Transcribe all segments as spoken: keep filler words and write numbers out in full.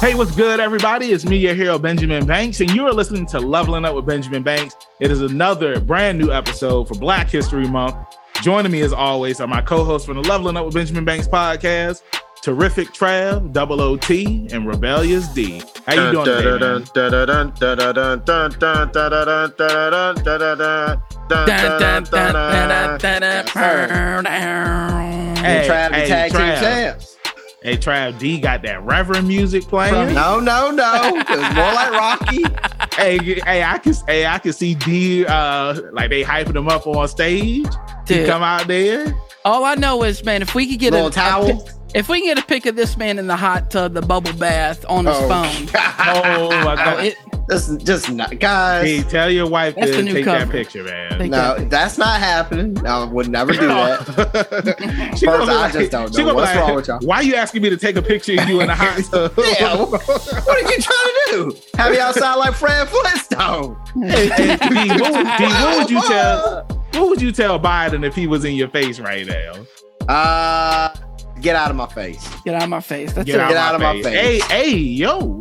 Hey, what's good, everybody? It's me, your hero, Benjamin Banks, and you are listening to Leveling Up with Benjamin Banks. It is another brand new episode for Black History Month. Joining me, as always, are my co-hosts from the Leveling Up with Benjamin Banks podcast, Terrific Trav, Double O-T, and Rebellious D. How you doing today? Hey, Trav, the tag team champs. Hey, Trav D got that reverend music playing. From, no, no, no. It's more like Rocky. hey, hey, I can, hey, I can see D. Uh, like they hyping him up on stage. Dude, he come out there. All I know is, man, if we could get Little a towel, a, if we can get a pic of this man in the hot tub, the bubble bath on his oh. phone. Oh my God! It, this is just not, guys. Hey, tell your wife to take cover. that picture, man. Take no, that. that's not happening. I would never do that. She First, I like, just don't know what's like, wrong with y'all. Why are you asking me to take a picture of you in the hot tub? Yeah, what, what are you trying to do? Have you outside like Fred Flintstone? Hey, hey, D, what would, D, what would you tell? What would you tell Biden if he was in your face right now? Uh. Get out of my face. Get out of my face. That's Get it. Out Get out of my face. Hey, hey, yo.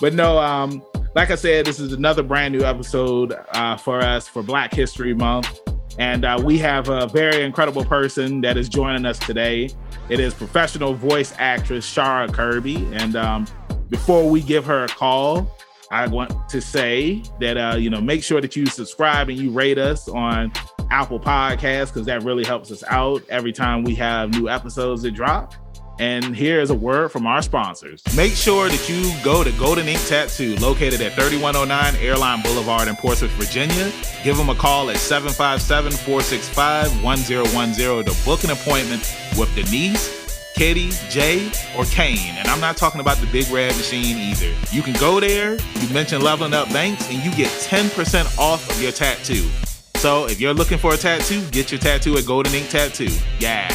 But no, um, like I said, this is another brand new episode uh, for us for Black History Month. And uh, we have a very incredible person that is joining us today. It is professional voice actress Shara Kirby. And um, before we give her a call, I want to say that, uh, you know, make sure that you subscribe and you rate us on Apple Podcasts, because that really helps us out every time we have new episodes that drop. And here is a word from our sponsors. Make sure that you go to Golden Ink Tattoo, located at thirty-one oh nine Airline Boulevard in Portsmouth, Virginia. Give them a call at seven five seven, four six five, one zero one zero to book an appointment with Denise, Kitty, Jay, or Kane. And I'm not talking about the Big Red Machine either. You can go there, you mention Leveling Up Banks, and you get ten percent off of your tattoo. So if you're looking for a tattoo, get your tattoo at Golden Ink Tattoo. Yeah.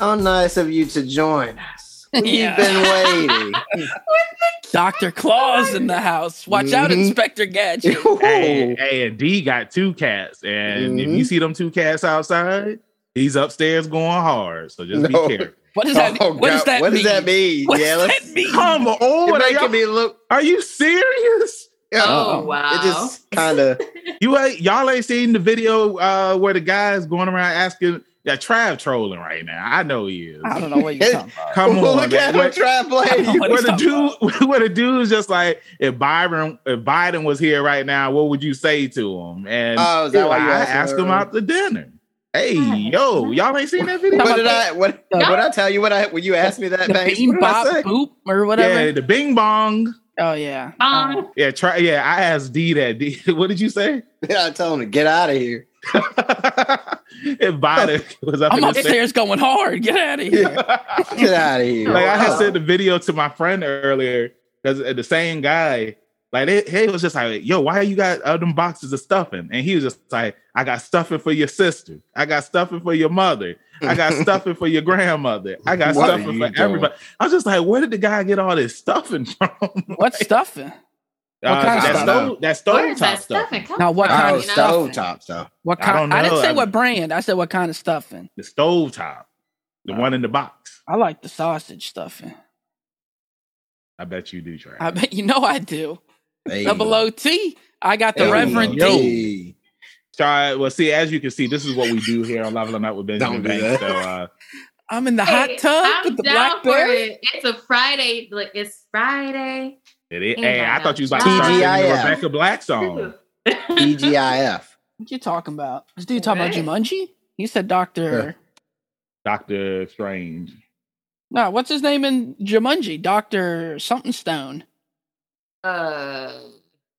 How nice of you to join us. We've yeah. been waiting. Doctor Claw's in the house. Watch mm-hmm. out, Inspector Gadget. Hey, hey, and D got two cats. And mm-hmm. if you see them two cats outside, he's upstairs going hard. So just no. be careful. What does that oh, mean? What does that what mean? Does that mean? What yeah, does that mean? Come on. Are, y'all, me look- are you serious? Oh, oh wow! It just kind of you ain't y'all ain't seen the video uh, where the guy's going around asking that Trav trolling right now. I know he is. I don't know what you're talking about. Come well, on, look man. at him, Trav playing. Where the dude, about. where the dude's just like, if Byron, if Biden was here right now, what would you say to him? And oh, is that why I asked him out to dinner. Hey, yo, y'all ain't seen that video? What did I what? No. What I tell you? What I when you asked me that? The Banks, bing bop boop or whatever. Yeah, the bing bong. Oh yeah, um, um, yeah. Try, yeah. I asked D that. D, what did you say? Yeah, I told him to get out of here. It bothered. Was up I'm upstairs going hard. Get out of here. Get out of here. Like wow. I had sent the video to my friend earlier because the same guy, like it, he was just like, "Yo, why you got uh, them boxes of stuffing?" And he was just like, "I got stuffing for your sister. I got stuffing for your mother. I got stuffing for your grandmother. I got what stuffing for doing? everybody." I was just like, where did the guy get all this stuffing from? Like, what stuffing? Uh, what kind that, stove, that stove top stuffing? stuffing? Now, what kind oh, of stove top stuff? What kind? I, don't know. I didn't say I, what brand. I said what kind of stuffing. The stove top, the uh, one in the box. I like the sausage stuffing. I bet you do, Trey. I bet you know I do. Hey. Double O T. I got the hey. Reverend D. Yo. Well, see, as you can see, this is what we do here on Leveling Up with Benjamin Banks. So, uh, I'm in the hot tub hey, with the black bear. It. It's a Friday. Like, it's Friday. It is. Hey, I thought you was like to start singing Rebecca Black song. T G I F. What you talking about? This dude talking about Jumanji? You said Doctor Doctor Strange. No, what's his name in Jumanji? Doctor Something Stone. Uh,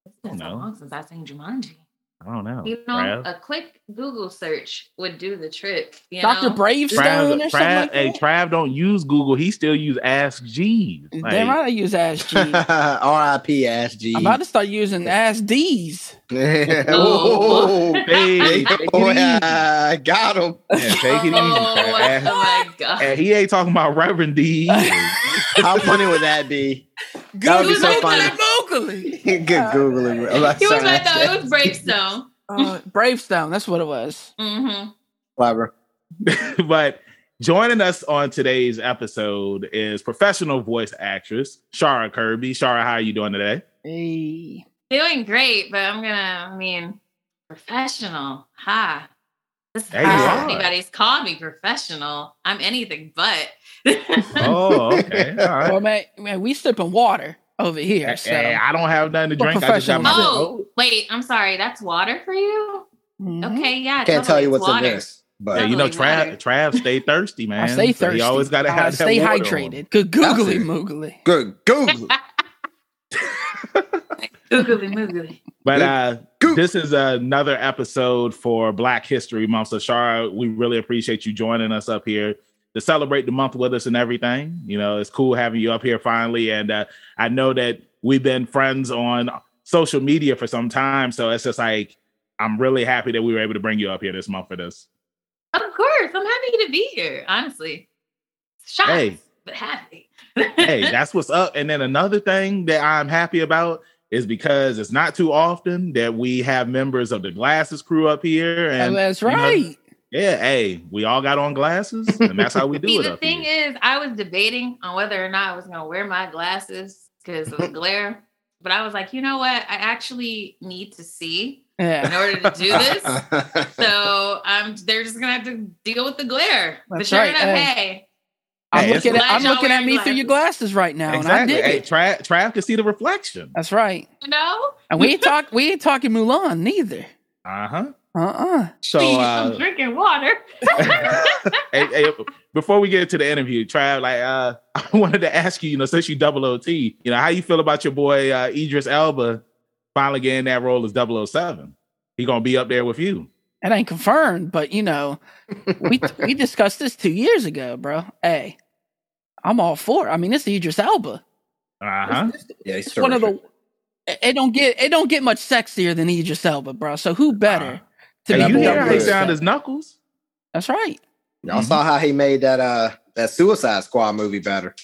it's been so long since I've seen Jumanji. I don't know. You know, Trav? A quick Google search would do the trick. You Doctor Bravestone or something like that? Hey, Trav don't use Google. He still use Ask G. Like, damn, I use Ask G. R I P Ask G. I'm about to start using Ask D's. Oh, baby. I got him. Yeah, take it oh, easy. Trav. Oh, my God. And he ain't talking about Reverend D. How funny would that be? That would be so funny. Good Googling. It uh, was like, though, it was Bravestone. uh, Bravestone, that's what it was. Mm-hmm. But Joining us on today's episode is professional voice actress Shara Kirby. Shara, how are you doing today? Hey. Doing great, but I'm gonna, I mean, professional. Ha. This is how anybody's called me professional. I'm anything but. Oh, okay. All right. Well, man, man, we sipping water over here. So. Hey, I don't have nothing to drink. I just got my oh, coat. Wait, I'm sorry. That's water for you? Mm-hmm. Okay, yeah. Can't totally tell you what's water. In this. But yeah, you know, Trav, Trav, stay thirsty, man. I stay thirsty. So you always gotta have uh, that stay water hydrated. On. Good googly moogly. Good googly. Googly moogly. But uh, Goog- this is another episode for Black History Month. So Shara, we really appreciate you joining us up here to celebrate the month with us and everything. You know, it's cool having you up here finally. And uh, I know that we've been friends on social media for some time. So it's just like, I'm really happy that we were able to bring you up here this month for this. Of course. I'm happy to be here, honestly. Shocked, hey. But happy. Hey, that's what's up. And then another thing that I'm happy about is because it's not too often that we have members of the Glasses crew up here. And oh, that's right. You know, yeah, hey, we all got on glasses, and that's how we do See, it. The up thing here. Is, I was debating on whether or not I was going to wear my glasses because of the glare. But I was like, you know what? I actually need to see. Yeah. In order to do this, so um, they're just gonna have to deal with the glare. That's but sure right. enough, hey, hey I'm looking at I'm looking at me glasses. Through your glasses right now, exactly. and I dig hey, it. Trav can see the reflection. That's right. You know, and we ain't talk we ain't talking Mulan neither. Uh huh. Uh uh. So uh, I'm drinking water. hey, hey, before we get into the interview, Trav, like uh, I wanted to ask you, you know, since you double O T, you know, how you feel about your boy uh, Idris Elba? Finally getting that role as double oh seven. He gonna be up there with you. That ain't confirmed, but you know, we we discussed this two years ago, bro. Hey, I'm all for it. I mean, it's Idris Elba. Uh huh. Yeah, he's one of the. It don't get it don't get much sexier than Idris Elba, bro. So who better uh, to be? You hear how he sound his knuckles? That's right. Y'all mm-hmm. saw how he made that uh that Suicide Squad movie better.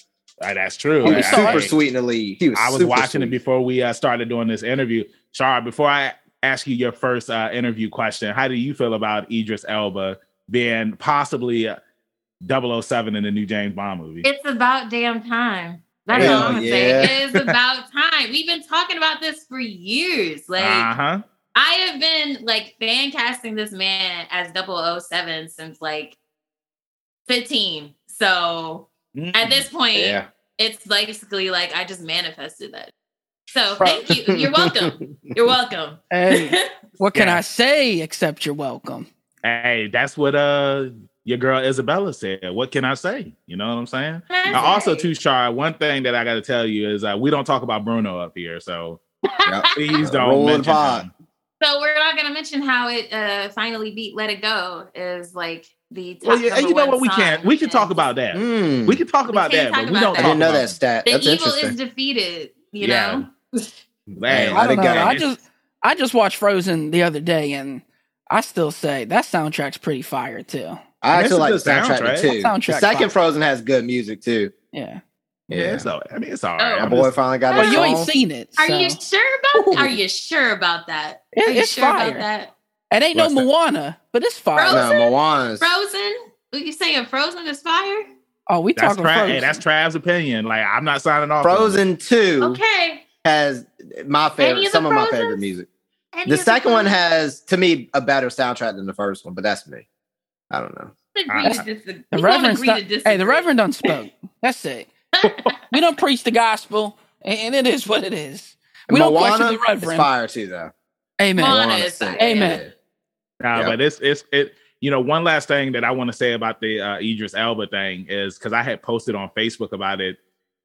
Right, that's true. He was super sweet in the lead. He was I was watching it before we uh, started doing this interview. Shara, before I ask you your first uh, interview question, how do you feel about Idris Elba being possibly uh, double oh seven in the new James Bond movie? It's about damn time. That's Hell, all I'm yeah. saying. It is about time. We've been talking about this for years. Like, uh-huh. I have been like fan casting this man as double oh seven since like fifteen. So... At this point, yeah. it's basically like I just manifested that. So thank you. You're welcome. You're welcome. Hey, what can yeah. I say except you're welcome? Hey, that's what uh your girl Isabella said. What can I say? You know what I'm saying? That's now, right. Also, too, Shara, one thing that I got to tell you is uh, we don't talk about Bruno up here. So yep. please don't Roll mention him. So we're not going to mention how it uh, finally beat Let It Go is like, The well, yeah, you know what? We can't. We can talk about that. Mm. We can talk about that. But we don't. I didn't know that stat. The evil is defeated. You know. Man, I don't know. I just I just watched Frozen the other day, and I still say that soundtrack's pretty fire too. I actually like the soundtrack too. The second Frozen has good music too. Yeah. Yeah. So I mean, it's all right. My boy finally got that. You ain't seen it. Are you sure about? Are you sure about that? It's fire. It ain't What's no that? Moana, but it's fire. Frozen? No, Moana's Frozen. You saying Frozen is fire? Oh, we that's talking Tra- Frozen. Hey, that's Trav's opinion. Like I'm not signing off. Frozen two, okay, has my favorite, some Frozen's? Of my favorite music. Any the second the one has, to me, a better soundtrack than the first one, but that's me. I don't know. I, the we Reverend, st- hey, the Reverend done spoke. That's it. We don't preach the gospel, and it is what it is. We Moana don't question the Reverend. Is fire too, though. Amen. Moana is fire. Amen. Yeah. Uh, yep. But it's, it's, it, you know, one last thing that I want to say about the uh, Idris Elba thing is because I had posted on Facebook about it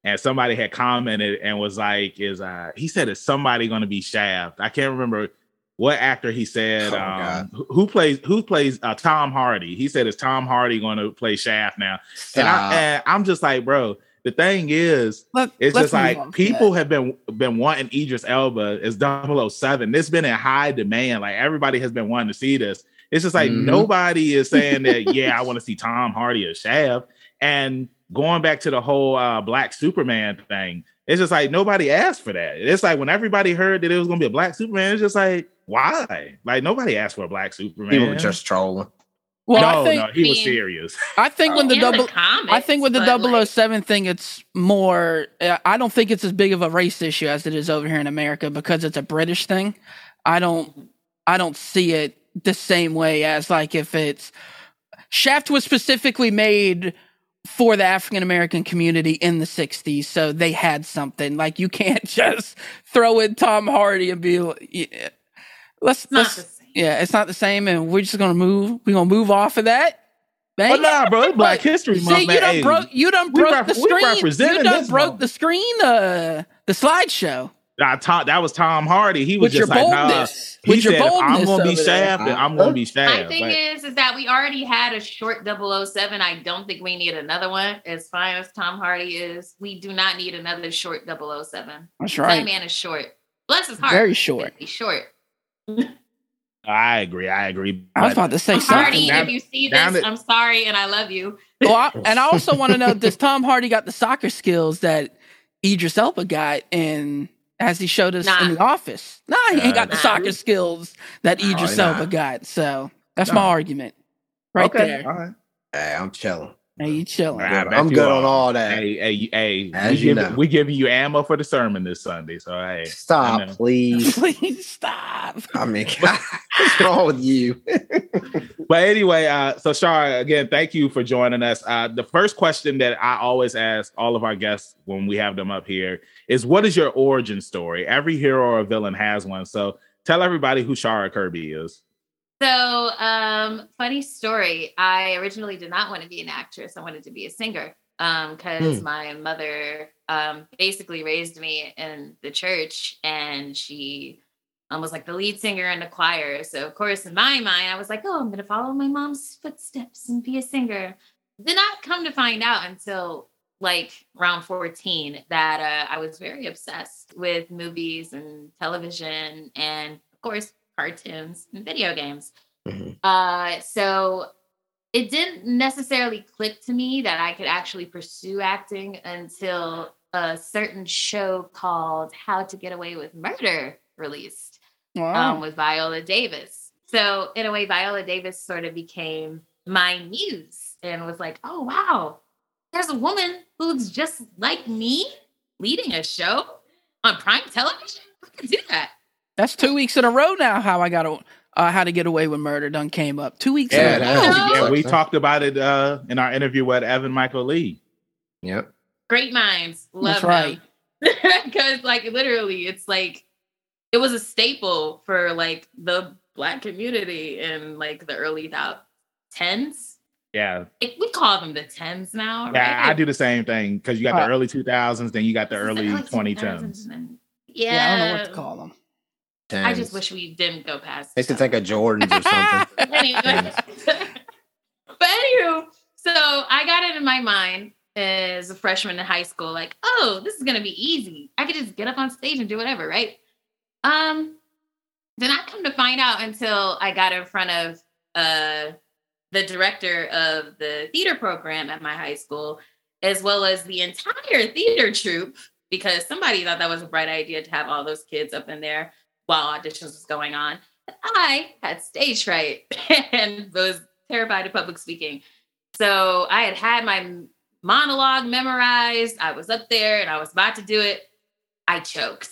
and somebody had commented and was like, is, uh, he said, is somebody going to be Shaft? I can't remember what actor he said, oh, um, who, who plays, who plays uh, Tom Hardy. He said, is Tom Hardy going to play Shaft now? And, I, and I'm just like, bro, the thing is, Look, it's just like people have been been wanting Idris Elba as double oh seven. It's been in high demand. Like everybody has been wanting to see this. It's just like mm-hmm. nobody is saying that, yeah, I want to see Tom Hardy as Shaft. And going back to the whole uh, Black Superman thing, it's just like nobody asked for that. It's like when everybody heard that it was going to be a Black Superman, it's just like, why? Like nobody asked for a Black Superman. People were just trolling. Well, no, I think, no, he was serious. I think oh. when the yeah, double, the comics, I think with the double oh seven like, thing, it's more. Uh, I don't think it's as big of a race issue as it is over here in America because it's a British thing. I don't, I don't see it the same way as like if it's Shaft was specifically made for the African American community in the sixties, so they had something like you can't just throw in Tom Hardy and be. Yeah. Let's not. Let's, Yeah, it's not the same, and we're just gonna move. We're gonna move off of that. But nah, bro, it's Black History Month. See, you done hey, broke. You done broke rep- the screen. You done broke month. the screen. Uh, the slideshow. I ta- that was Tom Hardy. He was With just your like, boldness. Nah. He With said, your boldness "I'm gonna be stabbed. And I'm gonna be stabbed." My thing like, is, is that we already had a short double oh seven. I don't think we need another one. As fine as Tom Hardy is, we do not need another short double oh seven. That's right. That man is short. Bless his heart. Very short. He's short. I agree. I agree. I was about to say something. Hardy, now, if you see this, that, I'm sorry, and I love you. Well, I, and I also want to know, does Tom Hardy got the soccer skills that Idris Elba got in, as he showed us nah. in The Office? Nah, he ain't got nah. the soccer skills that Idris nah. Elba got. So that's nah. my argument right okay. there. All right. Hey, I'm chilling. Hey, you chilling. Right, I'm good on all that. Hey, hey, hey. As we, you give, we giving you ammo for the sermon this Sunday. So, hey. Stop, please. Please stop. I mean, God, what's wrong with you? But anyway, uh, so Shara, again, thank you for joining us. Uh, the first question that I always ask all of our guests when we have them up here is, what is your origin story? Every hero or villain has one. So tell everybody who Shara Kirby is. So, um, funny story. I originally did not want to be an actress. I wanted to be a singer because um, mm. my mother um, basically raised me in the church, and she um, was like the lead singer in the choir. So, of course, in my mind, I was like, oh, I'm going to follow my mom's footsteps and be a singer. Did not come to find out until like around fourteen that uh, I was very obsessed with movies and television and, of course, cartoons and video games. Mm-hmm. Uh, so it didn't necessarily click to me that I could actually pursue acting until a certain show called How to Get Away with Murder released wow. um, with Viola Davis. So in a way, Viola Davis sort of became my muse and was like, oh, wow, there's a woman who looks just like me leading a show on prime television. I can do that. That's two weeks in a row now. How I got a, uh, how to get away with murder done came up two weeks. Yeah, in a row. Is, yeah, we talked about it uh, in our interview with Evan Michael Lee. Yep. Great minds, love them. That's right. Because like literally, it's like it was a staple for like the Black community in like the early th- tens. Yeah. Like, we call them the tens now. Right? Yeah, I do the same thing because you got uh, the early two thousands, then you got the early twenty tens. Yeah. yeah, I don't know what to call them. Things. I just wish we didn't go past. They should take a Jordans or something. Anyway. But anywho, so I got it in my mind as a freshman in high school, like, oh, this is gonna be easy. I could just get up on stage and do whatever, right? Um, did not come to find out until I got in front of uh the director of the theater program at my high school, as well as the entire theater troupe, because somebody thought that was a bright idea to have all those kids up in there while auditions was going on. I had stage fright and was terrified of public speaking. So I had had my monologue memorized. I was up there and I was about to do it. I choked.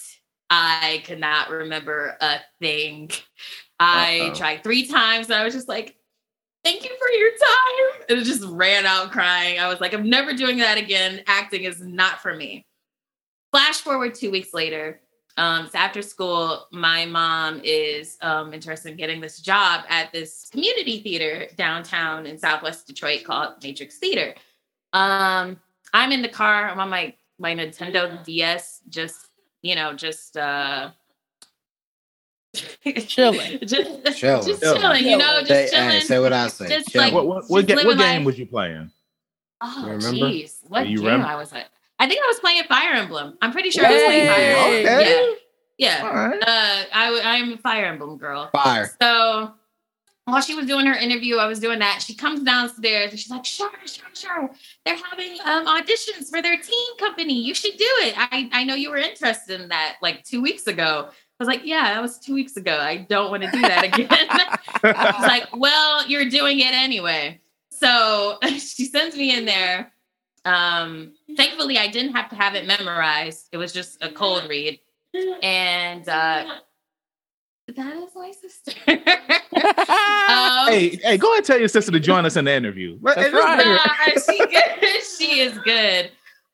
I could not remember a thing. I Uh-oh. tried three times and I was just like, thank you for your time. And it just ran out crying. I was like, I'm never doing that again. Acting is not for me. Flash forward two weeks later. Um, so after school, my mom is um, interested in getting this job at this community theater downtown in Southwest Detroit called Matrix Theater. Um, I'm in the car. I'm on my, my Nintendo D S, just, you know, just uh, chilling. just, just chilling. Just chilling, you know, just they, chilling. Hey, say what I say. Just, like, what what, what, ga- what game was you playing? Oh, jeez. What game remember? I was at? I think I was playing Fire Emblem. I'm pretty sure Yay. I was playing Fire Emblem. Okay. Yeah. yeah. Right. Uh, I, I'm a Fire Emblem girl. Fire. So while she was doing her interview, I was doing that. She comes downstairs and she's like, Shara, Shara, Shara. They're having um, auditions for their team company. You should do it. I, I know you were interested in that like two weeks ago. I was like, yeah, that was two weeks ago. I don't want to do that again. I was like, well, you're doing it anyway. So she sends me in there. Um, thankfully, I didn't have to have it memorized. It was just a cold read. And uh, that is my sister. um, hey, hey, go ahead and tell your sister to join us in the interview. That's right. Nah, she good. She is good.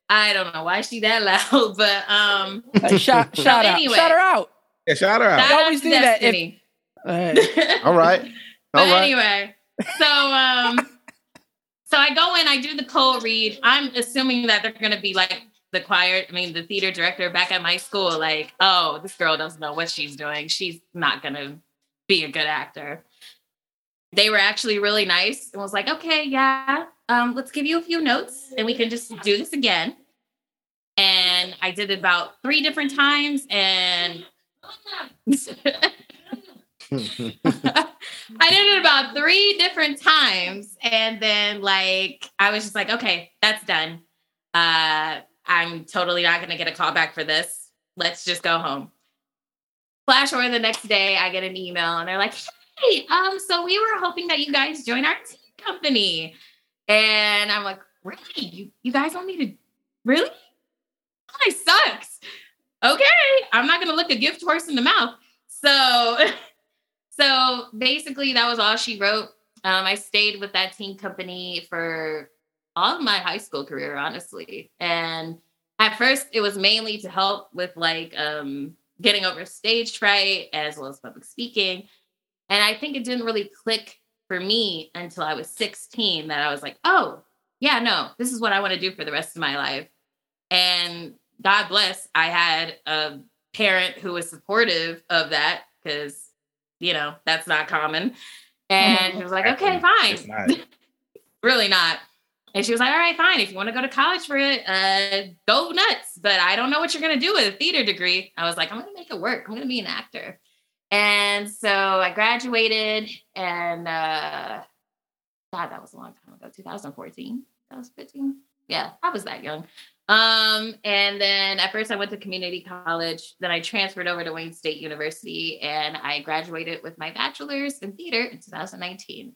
I don't know why she that loud, but um, hey, shout, shout so out, anyway, shout her out. Yeah, shout her out. Shout I always do that. If... All right, all right. But anyway, so um, so I go in, I do the cold read. I'm assuming that they're gonna be like the choir, I mean the theater director back at my school, like, oh, this girl doesn't know what she's doing. She's not gonna be a good actor. They were actually really nice and was like, okay, yeah, um, let's give you a few notes and we can just do this again. And I did it about three different times and I did it about three different times. And then like, I was just like, okay, that's done. Uh, I'm totally not going to get a call back for this. Let's just go home. Flash over the next day, I get an email and they're like, hey, um, so we were hoping that you guys join our team company. And I'm like, really? You, you guys want me to, really? That really sucks. Okay. I'm not going to look a gift horse in the mouth. So, so basically that was all she wrote. Um, I stayed with that team company for all of my high school career, honestly. And at first it was mainly to help with like, um, getting over stage fright as well as public speaking. And I think it didn't really click for me until I was sixteen that I was like, oh, yeah, no, this is what I want to do for the rest of my life. And God bless, I had a parent who was supportive of that because, you know, that's not common. And she was like, okay, fine. Not. Really not. And she was like, all right, fine. If you want to go to college for it, uh, go nuts. But I don't know what you're going to do with a theater degree. I was like, I'm going to make it work. I'm going to be an actor. And so I graduated and, uh, God, that was a long time ago, two thousand fourteen, two thousand fifteen. Yeah, I was that young. Um, and then at first I went to community college, then I transferred over to Wayne State University and I graduated with my bachelor's in theater in two thousand nineteen.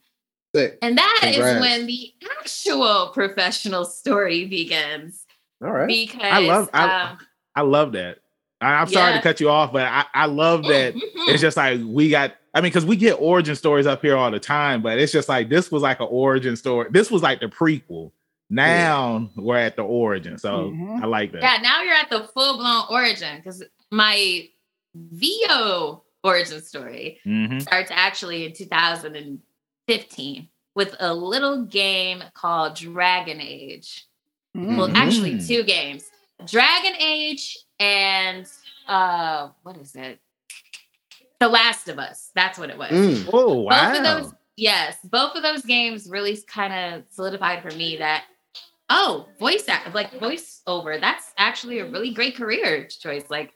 Sick. And that Congrats. Is when the actual professional story begins. All right. Because I love, I, um, I love that. I'm sorry yeah. to cut you off, but I, I love that mm-hmm. It's just like we got, I mean, because we get origin stories up here all the time, but it's just like this was like an origin story. This was like the prequel. Now yeah. we're at the origin. So mm-hmm. I like that. Yeah, now you're at the full-blown origin because my V O origin story mm-hmm. starts actually in two thousand fifteen with a little game called Dragon Age. Mm-hmm. Well, actually two games. Dragon Age and uh, what is it? The Last of Us. That's what it was. Mm. Oh, wow. Both of those, yes, both of those games really kind of solidified for me that, oh, voice act, like voiceover. That's actually a really great career choice. Like,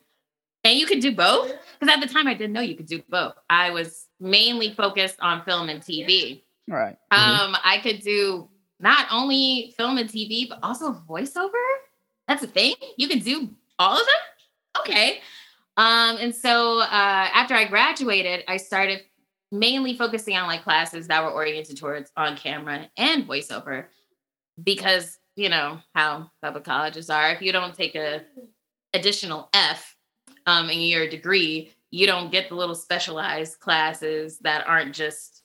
and you could do both because at the time I didn't know you could do both. I was mainly focused on film and T V. Right. Um, mm-hmm. I could do not only film and T V but also voiceover. That's a thing. You can do all of them? Okay. Um, and so uh, after I graduated, I started mainly focusing on like classes that were oriented towards on camera and voiceover because, you know, how public colleges are. If you don't take a additional F um, in your degree, you don't get the little specialized classes that aren't just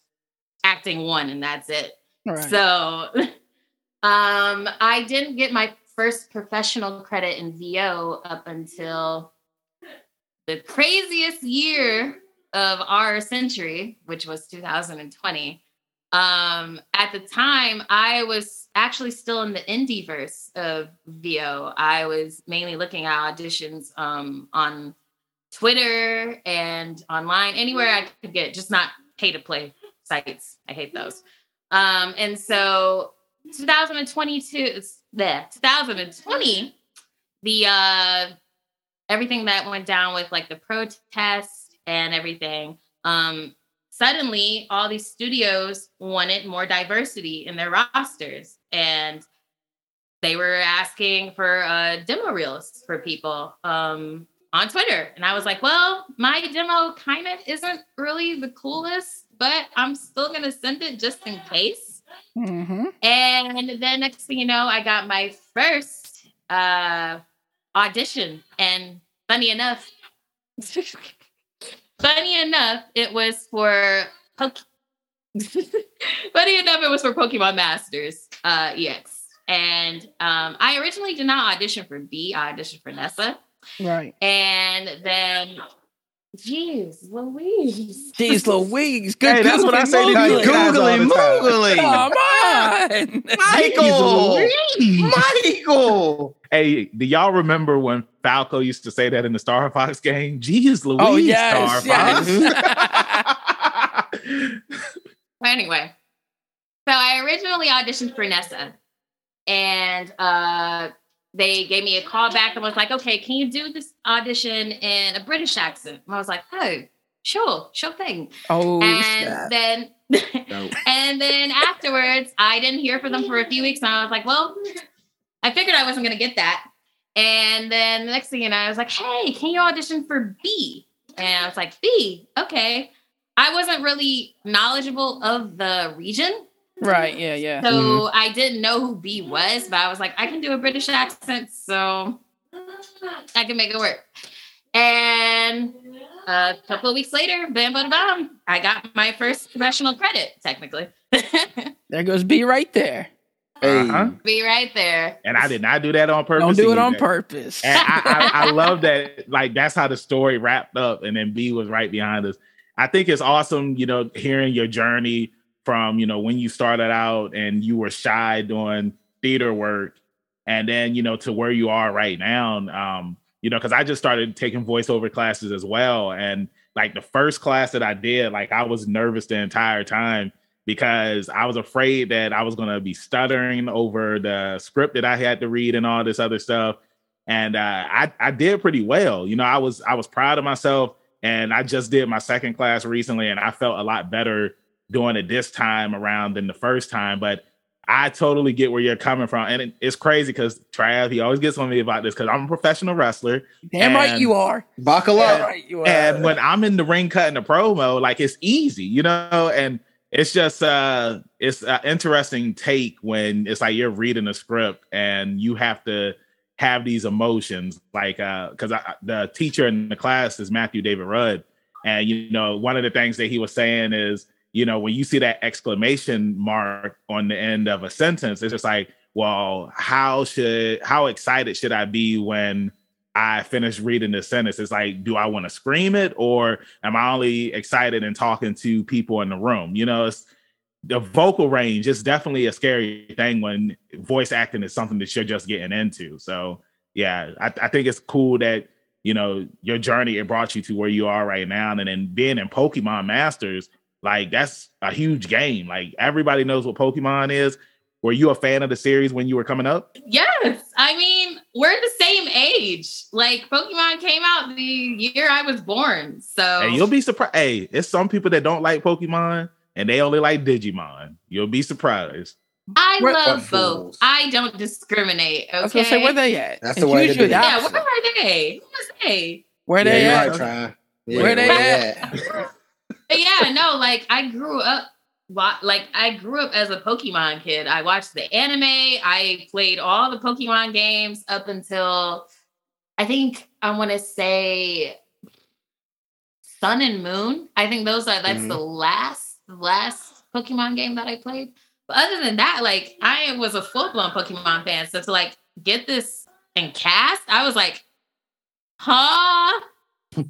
acting one and that's it. Right. So um, I didn't get my first professional credit in V O up until the craziest year of our century, which was two thousand twenty. Um, at the time, I was actually still in the indie verse of V O. I was mainly looking at auditions um, on Twitter and online, anywhere I could get, just not pay-to-play sites. I hate those. Um, and so twenty twenty-two, yeah, twenty twenty, the uh, everything that went down with like the protests and everything, um, suddenly all these studios wanted more diversity in their rosters. And they were asking for uh, demo reels for people. Um, on Twitter. And I was like, well, my demo kind of isn't really the coolest, but I'm still going to send it just in case. Mm-hmm. And then next thing you know, I got my first uh, audition. And funny enough, funny enough, it was for Pokemon. Funny enough, it was for Pokemon Masters uh, E X. And um, I originally did not audition for B. I auditioned for Nessa. Right. And then, jeez Louise. Jeez Louise. Good. Hey, that's what I say to you. Googly moogly. Come on. Michael. Michael. Hey, do y'all remember when Falco used to say that in the Star Fox game? Jeez Louise. Oh, yes, Star Fox. Yes. Well, anyway, so I originally auditioned for Nessa, and uh, they gave me a call back and was like, okay, can you do this audition in a British accent? And I was like, oh, sure, sure thing. Oh, and then, no. And then afterwards, I didn't hear from them for a few weeks, and I was like, well, I figured I wasn't going to get that. And then the next thing you know, I was like, hey, can you audition for B? And I was like, B, okay. I wasn't really knowledgeable of the region. Right, yeah, yeah. So mm-hmm. I didn't know who B was, but I was like, I can do a British accent, so I can make it work. And a couple of weeks later, bam, bada, bam, I got my first professional credit, technically. There goes B right there. Uh-huh. Be right there. And I did not do that on purpose. Don't do either. It on purpose. And I, I, I love that. Like, that's how the story wrapped up, and then B was right behind us. I think it's awesome, you know, hearing your journey from, you know, when you started out and you were shy doing theater work, and then, you know, to where you are right now, um, you know, because I just started taking voiceover classes as well. And like the first class that I did, like I was nervous the entire time because I was afraid that I was going to be stuttering over the script that I had to read and all this other stuff. And uh, I, I did pretty well. You know, I was I was proud of myself. And I just did my second class recently, and I felt a lot better doing it this time around than the first time. But I totally get where you're coming from. And it, it's crazy because Trav, he always gets on me about this because I'm a professional wrestler. Damn right you are. Buckle up. Damn right you are. And when I'm in the ring cutting a promo, like it's easy, you know? And it's just, uh, it's an interesting take when it's like you're reading a script and you have to have these emotions, like uh because the teacher in the class is Matthew David Rudd, and you know one of the things that he was saying is, you know, when you see that exclamation mark on the end of a sentence, it's just like, well, how should how excited should I be when I finish reading this sentence? It's like, do I want to scream it, or am I only excited and talking to people in the room? You know, it's the vocal range is definitely a scary thing when voice acting is something that you're just getting into. So yeah, I, I think it's cool that, you know, your journey, it brought you to where you are right now. And then being in Pokemon Masters, like that's a huge game. Like everybody knows what Pokemon is. Were you a fan of the series when you were coming up? Yes. I mean, we're the same age. Like Pokemon came out the year I was born. So hey, you'll be surprised. Hey, it's some people that don't like Pokemon, and they only like Digimon. You'll be surprised. I what love both. I don't discriminate. Okay. I was gonna say, where they at? That's it's the way to do it. Yeah, where are they? Who they? Where they yeah, at? Right, yeah, where they where at? at? But yeah, no, like I grew up, like I grew up as a Pokemon kid. I watched the anime. I played all the Pokemon games up until I think I want to say Sun and Moon. I think those are that's mm-hmm. the last. The last Pokemon game that I played. But other than that, like I was a full-blown Pokemon fan. So to like get this and cast, I was like, huh?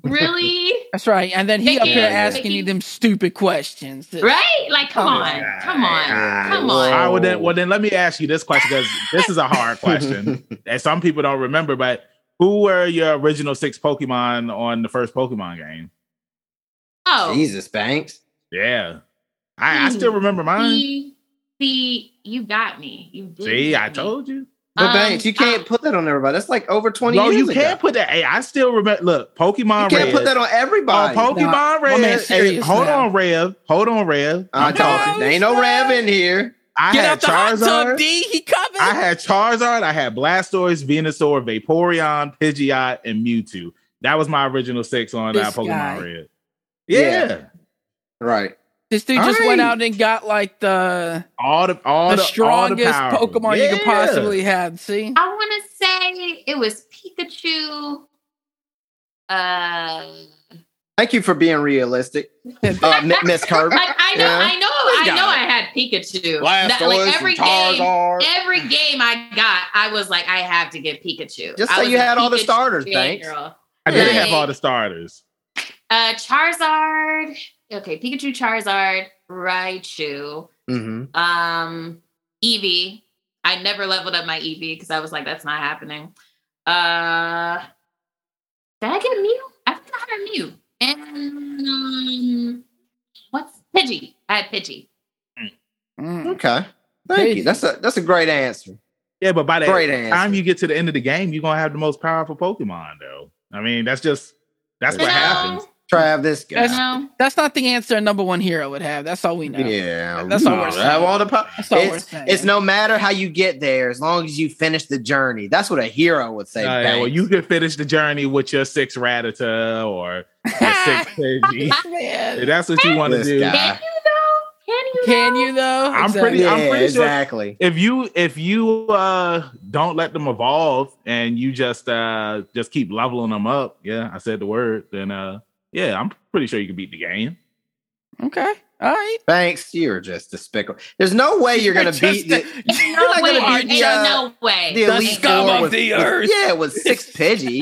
Really? That's right. And then he Mickey, up here asking Mickey. you them stupid questions. Right? Like, come oh, on. God. Come on. God. Come on. All right, well, then, well, then let me ask you this question because this is a hard question. And some people don't remember, but who were your original six Pokemon on the first Pokemon game? Oh. Jesus, Banks. Yeah. I, I still remember mine. See, see, you got me. You did. See, I me. told you. But um, Banks, you can't I, put that on everybody. That's like over twenty no, years ago. No, you can't put that. Hey, I still remember. Look, Pokemon Red. You can't Red. put that on everybody. On Pokemon no, Red. Man, hey, hold now. on, Rev. Hold on, Rev. I'm no, talking. There ain't no Rev in here. I Get had Charizard. Tub, D. He coming. I had Charizard. I had Blastoise, Venusaur, Vaporeon, Pidgeot, and Mewtwo. That was my original six on uh, Pokemon guy. Red. Yeah. yeah. Right. This dude all just right. went out and got like the all the all the, the strongest all the Pokemon yeah. you could possibly have. See, I want to say it was Pikachu. Uh, Thank you for being realistic, uh, Miss Kirby. Like, I know, yeah. I know, I know. I had Pikachu. That, like every game, every game I got, I was like, I have to get Pikachu. Just so you had Pikachu all the starters, thanks. Girl. I didn't like, have all the starters. Uh, Charizard. Okay, Pikachu, Charizard, Raichu, mm-hmm. um, Eevee. I never leveled up my Eevee because I was like, that's not happening. Uh, did I get a Mew? I think I had a Mew. And um, what's Pidgey? I had Pidgey. Mm. Okay, thank Pidgey. you. That's a that's a great answer. Yeah, but by the great time answer. you get to the end of the game, you're gonna have the most powerful Pokemon, though. I mean, that's just that's you what know, happens. Trav, this guy. That's, no. that's not the answer a number one hero would have. That's all we know. Yeah. That's all we're saying. Have all the po- that's all it's, we're saying. It's no matter how you get there, as long as you finish the journey. That's what a hero would say. Uh, yeah, well, you could finish the journey with your six Rattata or your six Pidgey. If that's what you want to do. Guy. Can you though? Can you Can though? you though? I'm exactly. pretty, I'm pretty yeah, sure. Exactly. If you, if you uh, don't let them evolve and you just uh, just keep leveling them up, yeah, I said the word, then... uh. Yeah, I'm pretty sure you can beat the game. Okay. All right. Thanks. You're just despicable. There's no way you're going to beat the... You're no not going to beat the... Uh, no way. The, the Elite scum Four of with, the earth. With, yeah, with six Pidgey.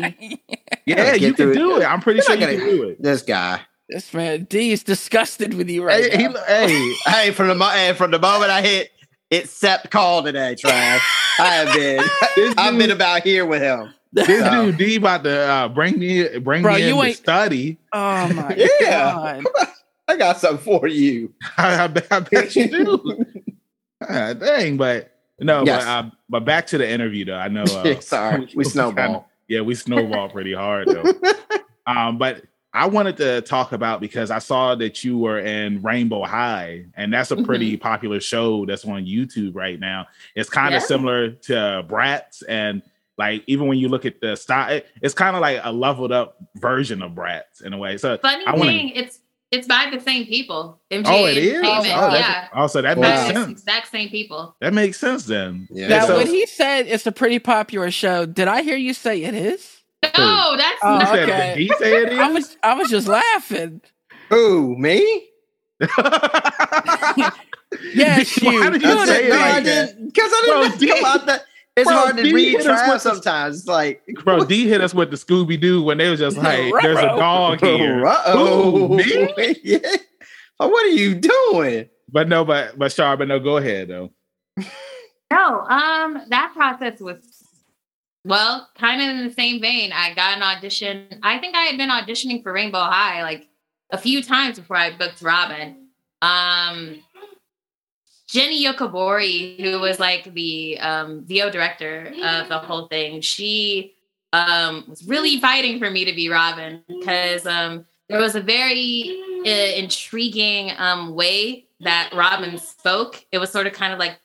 yeah, yeah you can do it. it. I'm pretty you're sure you can do it. This guy. This man, D, is disgusted with you right hey, now. He, hey, hey, from the mo- hey, from the moment I hit accept call today, Trav, I have been. Dude, I've been about here with him. This so. dude D about to uh, bring me bring Bro, me in to study. Oh my yeah. god! I got something for you. I, I, I bet you do. uh, dang, but no, yes. but uh, but back to the interview though. I know. Uh, Sorry, we, we snowballed. Yeah, we snowballed pretty hard though. um, but I wanted to talk about because I saw that you were in Rainbow High, and that's a pretty mm-hmm. popular show that's on YouTube right now. It's kind of yeah. similar to uh, Bratz and. Like, even when you look at the style, it, it's kind of like a leveled up version of Bratz in a way. So Funny I wanna... thing, it's it's by the same people. M G A oh, it is? Oh, yeah. Also, that makes wow. sense. Exact same people. That makes sense then. Yeah. Now, so, when he said it's a pretty popular show, did I hear you say it is? No, that's oh, not. Okay. Did he say it is? I was, I was just laughing. Who, me? Yes, you. Why did you say it like that? Because I didn't think about that. It's bro, hard to D read Trav sometimes. It's like, bro, D hit us with the Scooby Doo when they was just like, "There's a dog here." Oh, yeah. Oh, what are you doing? But no, but but Shara, but no, go ahead though. No, um, that process was well, kind of in the same vein. I got an audition. I think I had been auditioning for Rainbow High like a few times before I booked Robin. Um. Jenny Yokobori, who was like the um, V O director of the whole thing, she um, was really fighting for me to be Robin because um, there was a very uh, intriguing um, way that Robin spoke. It was sort of kind of like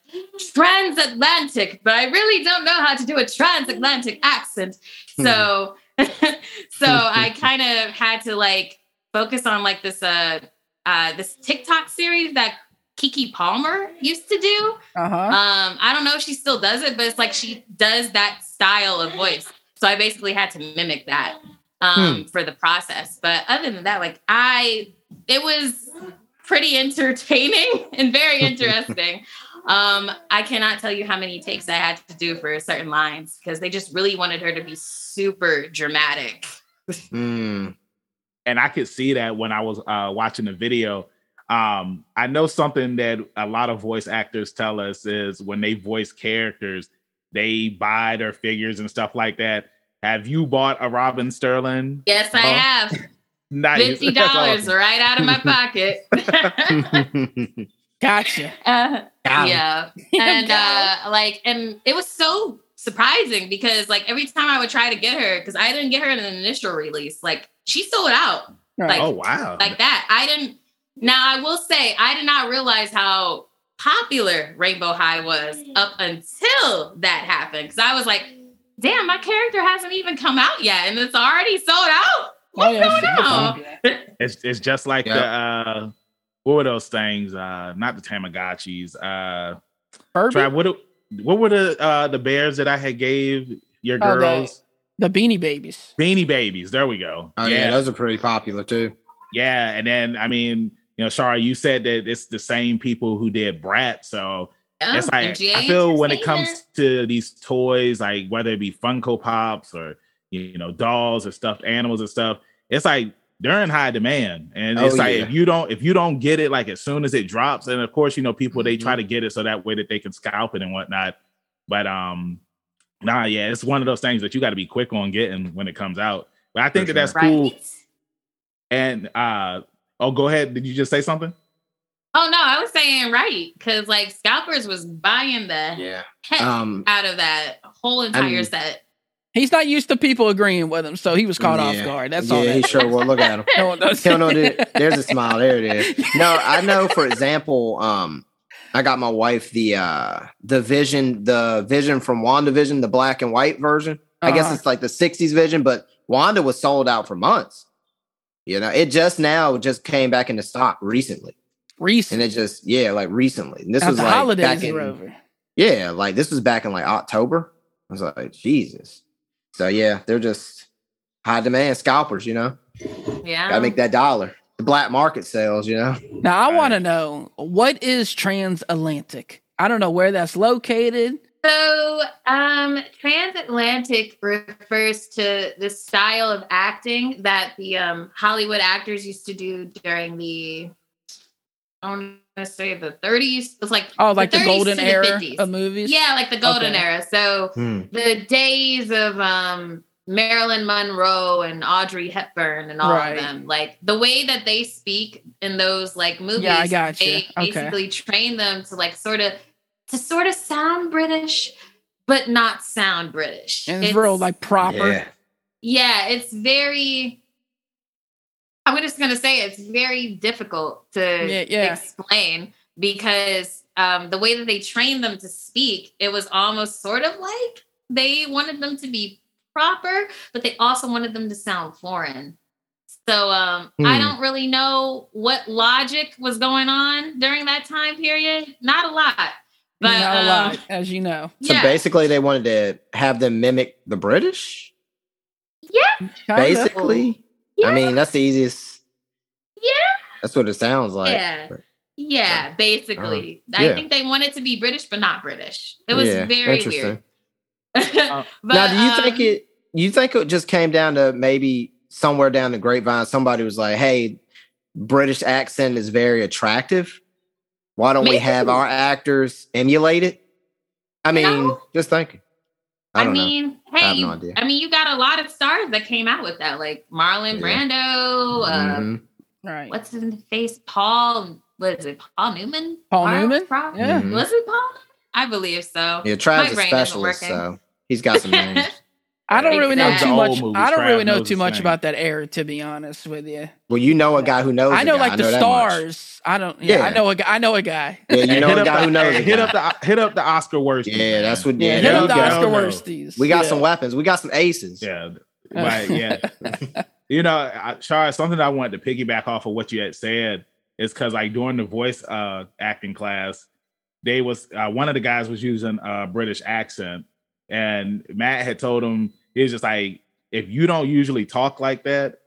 transatlantic, but I really don't know how to do a transatlantic accent. So, so I kind of had to like focus on like this uh, uh, this TikTok series that Kiki Palmer used to do. Uh-huh. Um, I don't know if she still does it, but it's like she does that style of voice. So I basically had to mimic that um, hmm. for the process. But other than that, like I, it was pretty entertaining and very interesting. um, I cannot tell you how many takes I had to do for certain lines because they just really wanted her to be super dramatic. mm. And I could see that when I was uh, watching the video. Um, I know something that a lot of voice actors tell us is when they voice characters, they buy their figures and stuff like that. Have you bought a Robin Sterling? Yes, oh. I have. Nice. fifty dollars awesome. Right out of my pocket. Gotcha. Uh, yeah. And uh, like, and it was so surprising because like every time I would try to get her, because I didn't get her in an initial release, like she sold out. Like, oh, wow. Like that. I didn't. Now, I will say, I did not realize how popular Rainbow High was up until that happened. Because I was like, damn, my character hasn't even come out yet and it's already sold out. What's oh, yeah, going on? It's it's just like yep. the uh, what were those things? Uh, not the Tamagotchis. Uh, try, what what were the uh, the bears that I had gave your girls? Oh, the, the Beanie Babies. Beanie Babies. There we go. Oh, yeah. yeah, those are pretty popular too. Yeah, and then I mean, you know, Shara, you said that it's the same people who did Bratz, so. Oh, it's like, I feel when it comes to these toys, like whether it be Funko Pops or, you know, dolls or stuffed animals and stuff, it's like they're in high demand. And it's oh, like, yeah. if you don't, if you don't get it, like as soon as it drops, and of course, you know, people, mm-hmm. they try to get it so that way that they can scalp it and whatnot. But, um, nah, yeah, it's one of those things that you got to be quick on getting when it comes out. But I think For that sure. that's cool. Right. And, uh, oh, go ahead. Did you just say something? Oh, no, I was saying right, because, like, scalpers was buying the yeah. heck um, out of that whole entire I mean, set. He's not used to people agreeing with him, so he was caught yeah. off guard. That's yeah, all. Yeah, he sure was. Look at him. No, no, no, there's a smile. There it is. No, I know, for example, um, I got my wife the uh, the Vision, the Vision from WandaVision, the black and white version. Uh-huh. I guess it's like the sixties Vision, but Wanda was sold out for months. You know, it just now just came back into stock recently. Recent. And it just, yeah, like recently. And this After was like holidays back in, are over. Yeah, like this was back in like October. I was like, Jesus. So yeah, they're just high demand scalpers, you know? Yeah. Gotta make that dollar. The black market sales, you know? Now I right. want to know, what is transatlantic? I don't know where that's located. So um, transatlantic refers to the style of acting that the um, Hollywood actors used to do during the... I want to say the thirties. It's like oh, like the, the golden era the of movies. Yeah, like the golden okay. era. So hmm. the days of um, Marilyn Monroe and Audrey Hepburn and all right. of them. Like the way that they speak in those like movies. Yeah, I got you. They okay. basically train them to like sort of to sort of sound British, but not sound British. And it's real like proper. Yeah, yeah it's very. I'm just going to say it's very difficult to yeah, yeah. explain because um, the way that they trained them to speak, it was almost sort of like they wanted them to be proper, but they also wanted them to sound foreign. So um, hmm. I don't really know what logic was going on during that time period. Not a lot. But, Not a um, lot, as you know. So yeah. basically they wanted to have them mimic the British? Yeah. Basically. Kinda. Yeah. I mean, that's the easiest. Yeah. That's what it sounds like. Yeah. But, yeah, so, basically. Uh, I yeah. think they wanted to be British, but not British. It was yeah, very weird. uh, but, now, do you um, think it, you think it just came down to maybe somewhere down the grapevine, somebody was like, hey, British accent is very attractive. Why don't maybe. we have our actors emulate it? I mean, no. just thinking. I, I mean, know. hey, I, no you, I mean, you got a lot of stars that came out with that, like Marlon yeah. Brando. Um, mm-hmm. Right. What's his face? Paul, what is it? Paul Newman? Paul Marlon Newman? Probably? Yeah. Mm-hmm. Was it Paul? I believe so. Yeah, Travis is a specialist, so he's got some names. I don't really know too much. I don't really know too much about that era, to be honest with you. Well, you know a guy who knows. I know like the stars. I don't. Yeah, I know a guy. I know a guy. Yeah, you know a guy who knows. Hit up the hit up the Oscar Worsties. Yeah, that's what. Yeah, hit up the Oscar Worsties. We got some weapons. We got some aces. Yeah, right. Yeah, you know, Shara, something I wanted to piggyback off of what you had said is because like during the voice uh, acting class, they was uh, one of the guys was using a British accent. And Matt had told him, he was just like, if you don't usually talk like that,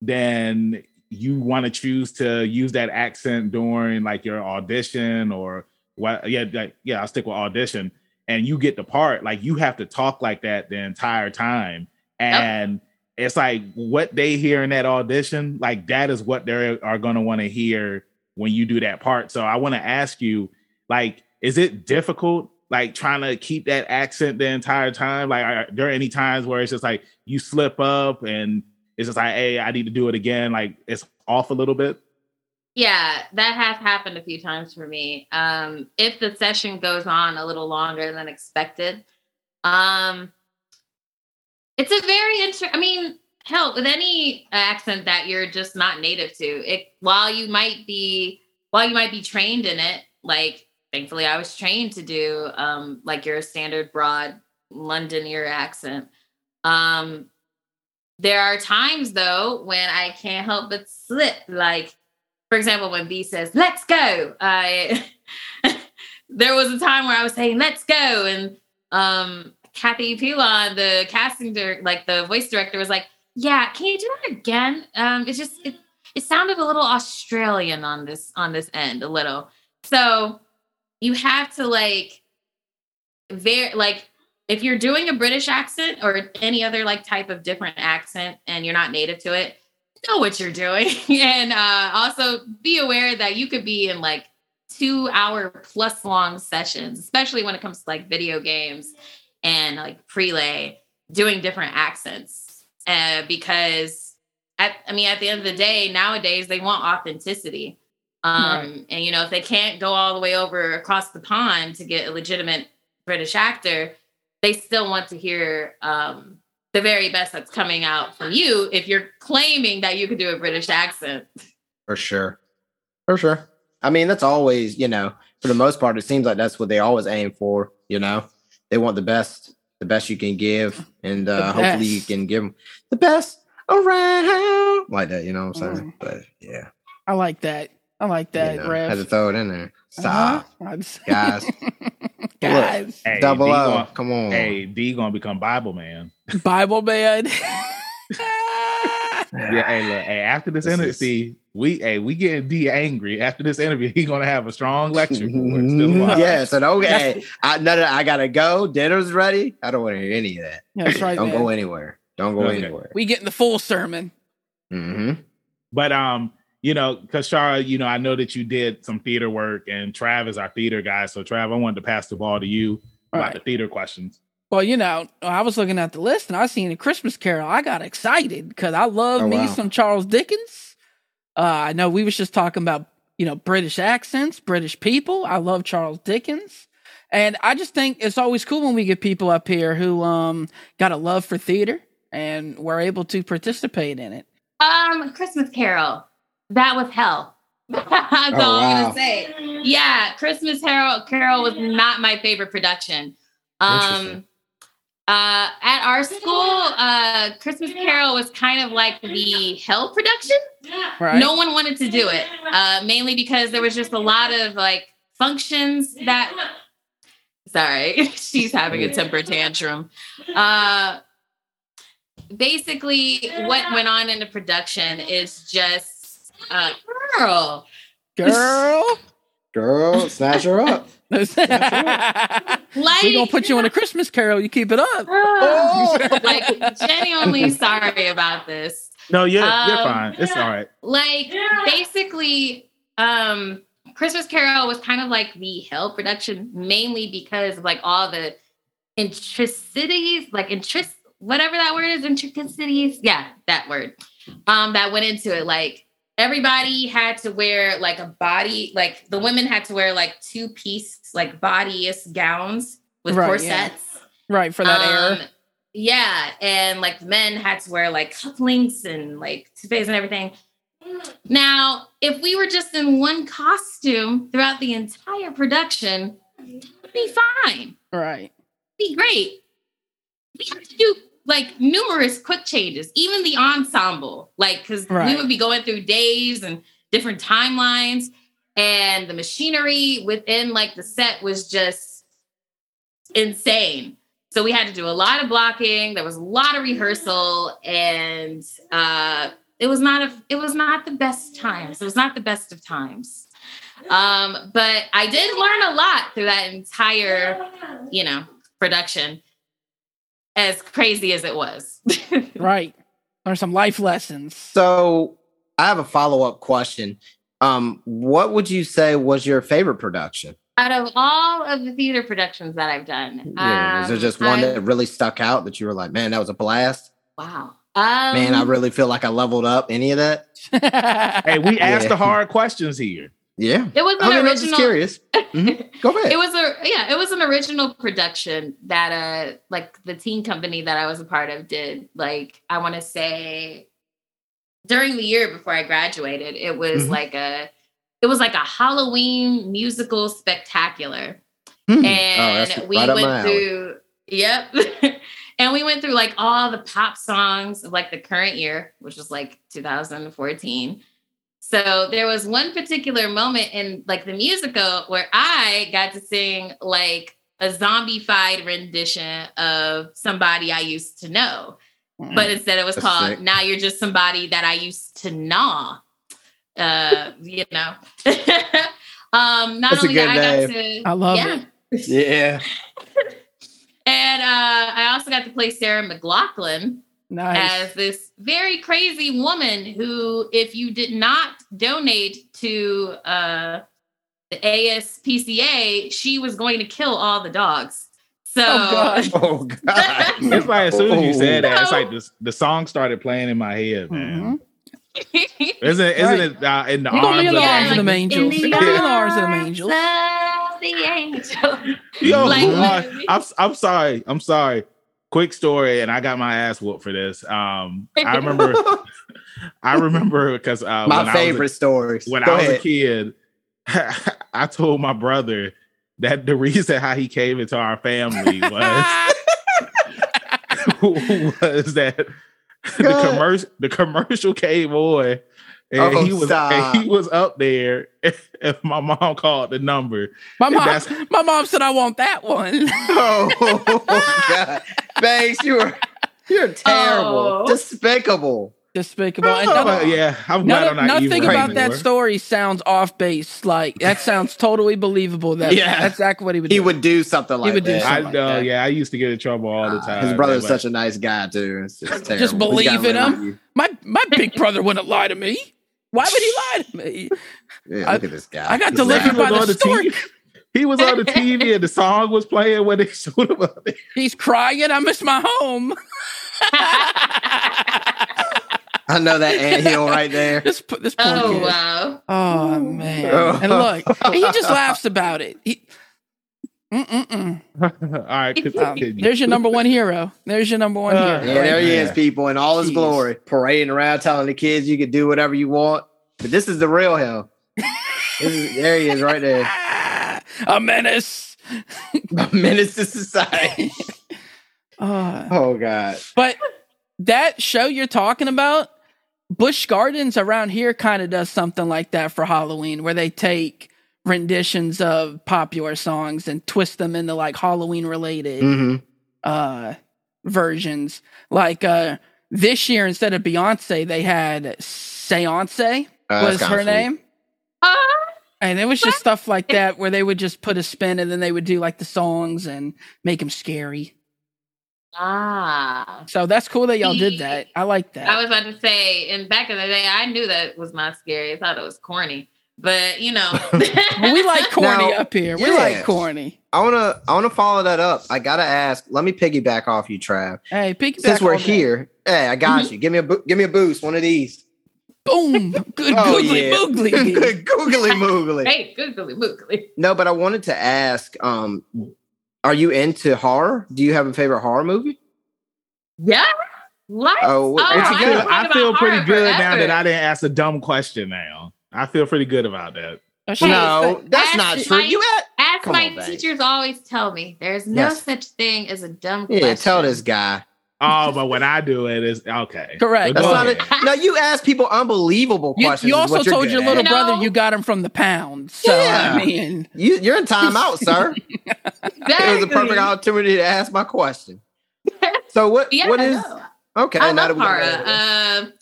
then you want to choose to use that accent during like your audition or what? Yeah, like, yeah, I'll stick with audition. And you get the part, like you have to talk like that the entire time. And oh. it's like what they hear in that audition, like that is what they are going to want to hear when you do that part. So I want to ask you, like, is it difficult? Like trying to keep that accent the entire time? Like are there any times where it's just like you slip up and it's just like, hey, I need to do it again. Like it's off a little bit. Yeah, that has happened a few times for me. Um, if the session goes on a little longer than expected. Um, it's a very interesting, I mean, hell, with any accent that you're just not native to, it while you might be, while you might be trained in it, like, thankfully, I was trained to do um, like your standard broad Londoner accent. Um, there are times, though, when I can't help but slip. Like, for example, when B says, let's go. I there was a time where I was saying, let's go. And um, Kathy Pilon, the casting director, like the voice director, was like, yeah, can you do that again? Um, it's just, it, it sounded a little Australian on this, on this end, a little. So you have to like, very, like, if you're doing a British accent or any other like type of different accent and you're not native to it, know what you're doing. And uh, also be aware that you could be in like two hour plus long sessions, especially when it comes to like video games and like prelay, doing different accents. Uh, because at, I mean, at the end of the day, nowadays they want authenticity. Um, right. And, you know, if they can't go all the way over across the pond to get a legitimate British actor, they still want to hear um, the very best that's coming out from you if you're claiming that you could do a British accent. For sure. For sure. I mean, that's always, you know, for the most part, it seems like that's what they always aim for, you know? They want the best, the best you can give, and uh, hopefully you can give them the best around. Like that, you know what I'm saying? Mm. But, yeah. I like that. I like that, you know, Rev. Had to throw it in there. Stop. Uh-huh. Guys. Guys. Look, hey, double B O. Gonna, come on. Hey, B gonna become Bible man. Bible man. Yeah, hey, look, hey, after this, this interview, is... see, we hey, we getting D angry. After this interview, he's gonna have a strong lecture. Yeah, so don't hey, I no, no, I gotta go. Dinner's ready. I don't want to hear any of that. That's right. Don't man. go anywhere. Don't go okay. anywhere. We getting the full sermon. Mm-hmm. But um, you know, because Shara, you know, I know that you did some theater work, and Trav is our theater guy. So, Trav, I wanted to pass the ball to you about right. the theater questions. Well, you know, I was looking at the list, and I seen A Christmas Carol. I got excited because I love oh, me wow. some Charles Dickens. Uh, I know we was just talking about, you know, British accents, British people. I love Charles Dickens. And I just think it's always cool when we get people up here who um, got a love for theater and were able to participate in it. Um, Christmas Carol. That was hell. That's oh, all wow. I'm going to say. Yeah, Christmas Carol, Carol was not my favorite production. Um, uh, at our school, uh, Christmas Carol was kind of like the hell production. Right. No one wanted to do it, uh, mainly because there was just a lot of, like, functions that... Sorry, she's having a temper tantrum. Uh, basically, what went on in the production is just Uh, girl, girl, girl, snatch her up. Snatch her up. Like, we gonna put you on A Christmas Carol. You keep it up. Oh. Like, genuinely sorry about this. No, you're um, you're fine. It's all right. Like, yeah. basically, um, Christmas Carol was kind of like the hell production, mainly because of like all the intricacies, like intric, whatever that word is, intricacies. Yeah, that word. Um, that went into it, like. Everybody had to wear like a body, like the women had to wear like two piece, like bodyless gowns with right, corsets. Yeah. Right. For that um, era. Yeah. And like men had to wear like cufflinks and like toupees and everything. Now, if we were just in one costume throughout the entire production, it would be fine. Right. It'd be great. We have to do like numerous quick changes, even the ensemble, like, because right. we would be going through days and different timelines, and the machinery within like the set was just insane. So we had to do a lot of blocking. There was a lot of rehearsal, and uh, it was not a, it was not the best times. It was not the best of times. Um, but I did learn a lot through that entire, you know, production. As crazy as it was. Right. Learn some life lessons. So I have a follow-up question. Um, what would you say was your favorite production? Out of all of the theater productions that I've done. Yeah. Um, Is there just one I've, that really stuck out that you were like, man, that was a blast? Wow. Um, man, I really feel like I leveled up. Any of that? Hey, we asked yeah. the hard questions here. Yeah. It was an I mean, original. I'm just curious. Mm-hmm. Go ahead. It was a yeah, it was an original production that uh like the teen company that I was a part of did. Like I want to say during the year before I graduated, it was mm-hmm. like a it was like a Halloween musical spectacular. Mm-hmm. And oh, we right went through Yep. And we went through like all the pop songs of like the current year, which was like two thousand fourteen. So there was one particular moment in like the musical where I got to sing like a zombie-fied rendition of Somebody I Used to Know. Mm-hmm. But instead it was That's called sick. Now You're Just Somebody That I Used to Gnaw. Uh, you know. um, not That's only that I got to... I love yeah. it. Yeah. And uh, I also got to play Sarah McLachlan nice. as this very crazy woman who, if you did not donate to uh, the A S P C A, she was going to kill all the dogs. So, oh, God. Oh, God. That's why as soon as you said that, it's like this, the song started playing in my head, man. Mm-hmm. Isn't, isn't right. it uh, in the arms of an angel? In the arms of an angel. The angel. Yo, like, I'm, I'm sorry. I'm sorry. Quick story, and I got my ass whooped for this. Um, I remember. I remember because uh, my favorite stories. When I was a kid, I told my brother that the reason how he came into our family was was that the commercial the commercial came on. And oh, he was and he was up there. If my mom called the number, my mom, my mom said, "I want that one." Oh God, Banks, you are you're terrible, oh. despicable, despicable. And oh, none, yeah, I'm glad I'm not nothing even about anymore. That story sounds off base. Like that sounds totally believable. That yeah. that's exactly what he would. He do. would do something like he would that. Do something I know. Like that. Yeah, I used to get in trouble all the time. Uh, his brother's man, such a nice guy too. It's just, just believe in him. My my big brother wouldn't lie to me. Why would he lie to me? Yeah, look I, at this guy. I got this delivered guy. By the, the story. T V. He was on the T V and the song was playing when they showed him up there. He's crying. I miss my home. I know that ant hill right there. This, this poor oh, kid. Wow. Oh, man. Oh. And look, and he just laughs about it. He, Mm-mm-mm. All right, um, there's your number one hero. There's your number one uh, hero. Yeah, there he is, people, in all his Jeez. glory, parading around, telling the kids you can do whatever you want. But this is the real hell. There he is, right there. A menace. A menace to society. uh, oh God! But that show you're talking about, Busch Gardens around here, kind of does something like that for Halloween, where they take renditions of popular songs and twist them into like Halloween related mm-hmm. uh versions. Like uh this year, instead of Beyonce, they had Seance uh, was her sweet. name. Uh, and it was just stuff like that where they would just put a spin and then they would do like the songs and make them scary. Ah. So that's cool that y'all did that. I like that. I was about to say, and back in the day, I knew that was not scary. I thought it was corny. But you know, we like corny now, up here. We yeah. like corny. I wanna, I wanna follow that up. I gotta ask. Let me piggyback off you, Trav. Hey, piggyback. Since we're here, that. hey, I got mm-hmm. you. Give me a, bo- give me a boost. One of these. Boom. Good oh, googly yeah. moogly. Good googly moogly. Hey, googly moogly. No, but I wanted to ask. Um, are you into horror? Do you have a favorite horror movie? Yeah. What? Oh, what, oh what you I, I feel pretty good forever. now that I didn't ask a dumb question. Now. I feel pretty good about that. Okay, no, so that's not true. My, you at, as my on, teachers always tell me, there's no yes. such thing as a dumb question. Yeah, tell this guy. Oh, but when I do it, it's okay. Correct. That's not a, no, you ask people unbelievable you, questions. You also told your little at. brother you got him from the pound. So, yeah. I mean. You, you're in timeout, sir. Exactly. It was a perfect opportunity to ask my question. So what? Yeah, what is? No. Okay. I love horror.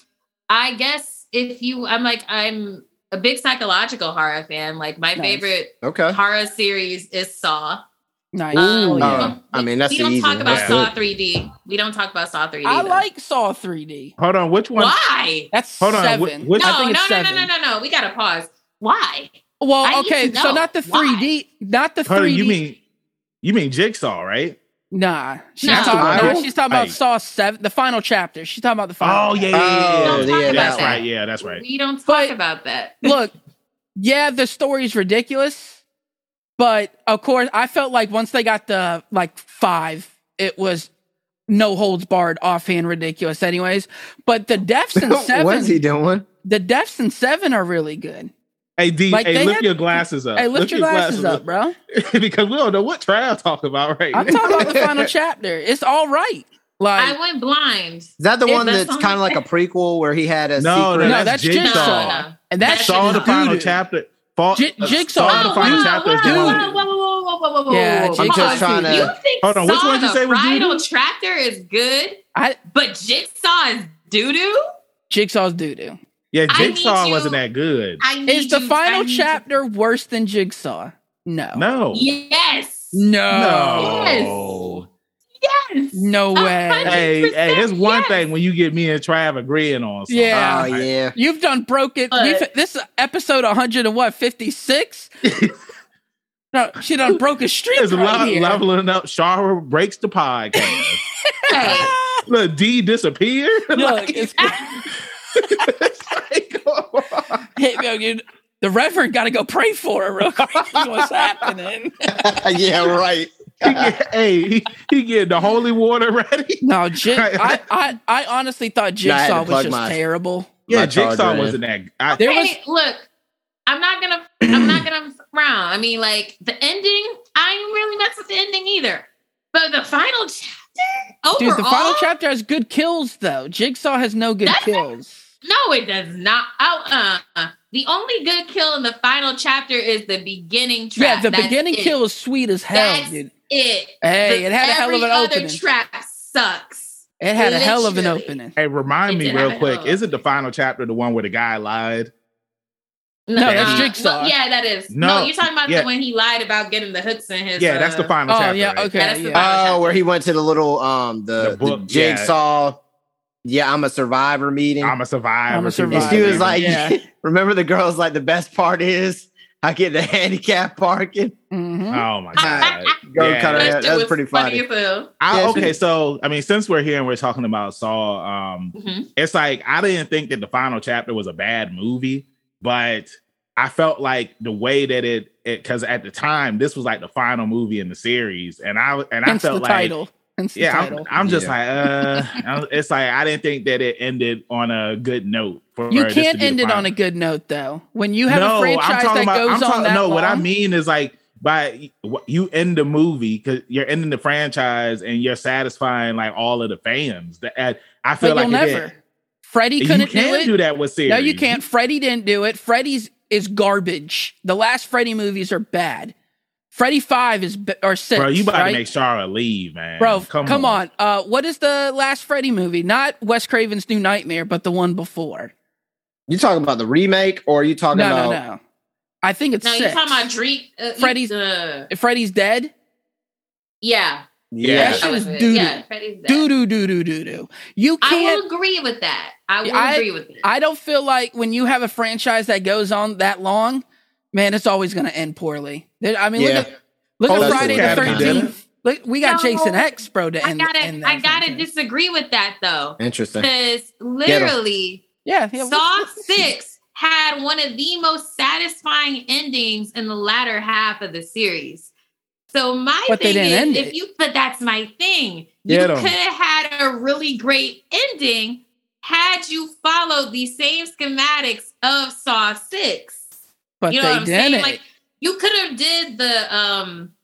I guess if you, I'm like, I'm. a big psychological horror fan. Like my nice. favorite okay. horror series is Saw. Nice. Um, Ooh, yeah. uh, I mean, that's we don't easy. talk about that's Saw good. three D. We don't talk about Saw three D. I though. like Saw three D. Hold on, which one? Why? That's Hold seven. On, which, no, I think it's no, seven. no, no, no, no, no. We gotta pause. Why? Well, I okay, so not the three D, Why? not the Hold three D. On, you mean you mean Jigsaw, right? Nah, she's, no. talking, no, she's talking about hey. Saw seven, the final chapter. She's talking about the final. Oh yeah, yeah, yeah, yeah. yeah that's that. right. Yeah, that's right. We don't talk but, about that. Look, yeah, the story's ridiculous, but of course, I felt like once they got the like five, it was no holds barred, offhand ridiculous. Anyways, but the deaths in seven. What's he doing? The deaths in seven are really good. Hey, D, like hey, lift have, your glasses up. Hey, lift, lift your, your glasses, glasses up, bro. Because we don't know what trial I'm talking about right I'm now. I'm talking about the final chapter. It's all right. Like, I went blind. Is that the it, one that's, that's kind of like a prequel where he had a no, secret? No, no, that's Jigsaw. Jigsaw. No. And that's Saw the final chapter. Fall, J- Jigsaw. Oh, the final wow, chapter wow, is wow, wow, wow, wow, wow, wow, wow. Yeah, Jigsaw's Jigsaw's trying to. You think hold on, which one you say was final chapter is good? I, but Jigsaw is doo doo. Jigsaw's doo doo. Yeah, Jigsaw wasn't that good. Is the you, final chapter you. worse than Jigsaw? No. No. Yes. No. Yes. Yes. No way. Hey, hey, it's one yes. thing when you get me and Trav agreeing on something. Yeah. Oh, yeah. You've done broke it. We've, this is episode one hundred fifty-six. No, she done broke a streak. It's right lo- here. Leveling up. Shara breaks the podcast. Look, D disappeared. Look, like, it's... Hey, yo, you, the Reverend got to go pray for her real quick. What's happening? Yeah, right. He get, hey, he, he get the holy water ready. No, J- I, I, I honestly thought Jigsaw was just my, terrible. Yeah, my Jigsaw wasn't that. I, there was, hey, look, I'm not gonna, I'm not gonna frown. I mean, like the ending, I ain't really messed with the ending either. But the final chapter, overall, dude, the final chapter has good kills though. Jigsaw has no good kills. It. No, it does not. Oh, uh, the only good kill in the final chapter is the beginning trap. Yeah, the That's beginning it. kill is sweet as hell. That's dude. it. Hey, the, it had a hell of an opening. Every other trap sucks. It had Literally. a hell of an opening. Hey, remind me real quick. Isn't the final chapter the one where the guy lied? No, no that's Jigsaw. No, yeah, that is. No, no you're talking about yeah. the when he lied about getting the hooks in his. Yeah, uh, that's the final oh, chapter. Oh, yeah, okay. Right? Yeah, yeah. Oh, where he went to the little um the, the, book, the Jigsaw. Yeah. Yeah, I'm a survivor meeting. I'm a survivor. I'm a survivor. And she was like, yeah. Remember the girl's like, the best part is I get the handicap parking. Mm-hmm. Oh, my God. Go yeah. cut her that, that was pretty funny. funny. I, okay, so, I mean, since we're here and we're talking about Saw, um, mm-hmm. it's like, I didn't think that the final chapter was a bad movie, but I felt like the way that it, because at the time, this was like the final movie in the series. And I, and I felt the like... Title. Yeah, I'm, I'm just yeah. like, uh, it's like I didn't think that it ended on a good note. For you can't end it on a good note, though. When you have no, a franchise that about, goes I'm on ta- that no, long. What I mean is like by you end the movie because you're ending the franchise and you're satisfying like all of the fans. That I feel but like you'll never. Freddy couldn't you can't do it. Do that with series. No, you can't. Freddy didn't do it. Freddy's is garbage. The last Freddy movies are bad. Freddy five is or six. Bro, you about right? to make Shara leave, man. Bro, come, come on. on. Uh, what is the last Freddy movie? Not Wes Craven's New Nightmare, but the one before. You talking about the remake, or are you talking no, about? No, no, no. I think it's no. Six. You talking about Dream? Uh, Freddy's uh, Freddy's Dead. Yeah. Yeah. That shit is doo doo. Doo doo doo doo doo doo. You can't. I will agree with that. I will I, agree with it. I don't feel like when you have a franchise that goes on that long. Man, it's always going to end poorly. I mean, yeah. look at look at Friday the thirteenth. Look, we got no, Jason X, bro, to end, I gotta, end that. I got to disagree with that, though. Interesting. Because literally, yeah, yeah. Saw six had one of the most satisfying endings in the latter half of the series. So my but thing is, if you, but that's my thing. Get you could have had a really great ending had you followed the same schematics of Saw six. But you know they what I'm didn't. Saying? Like you could have did the um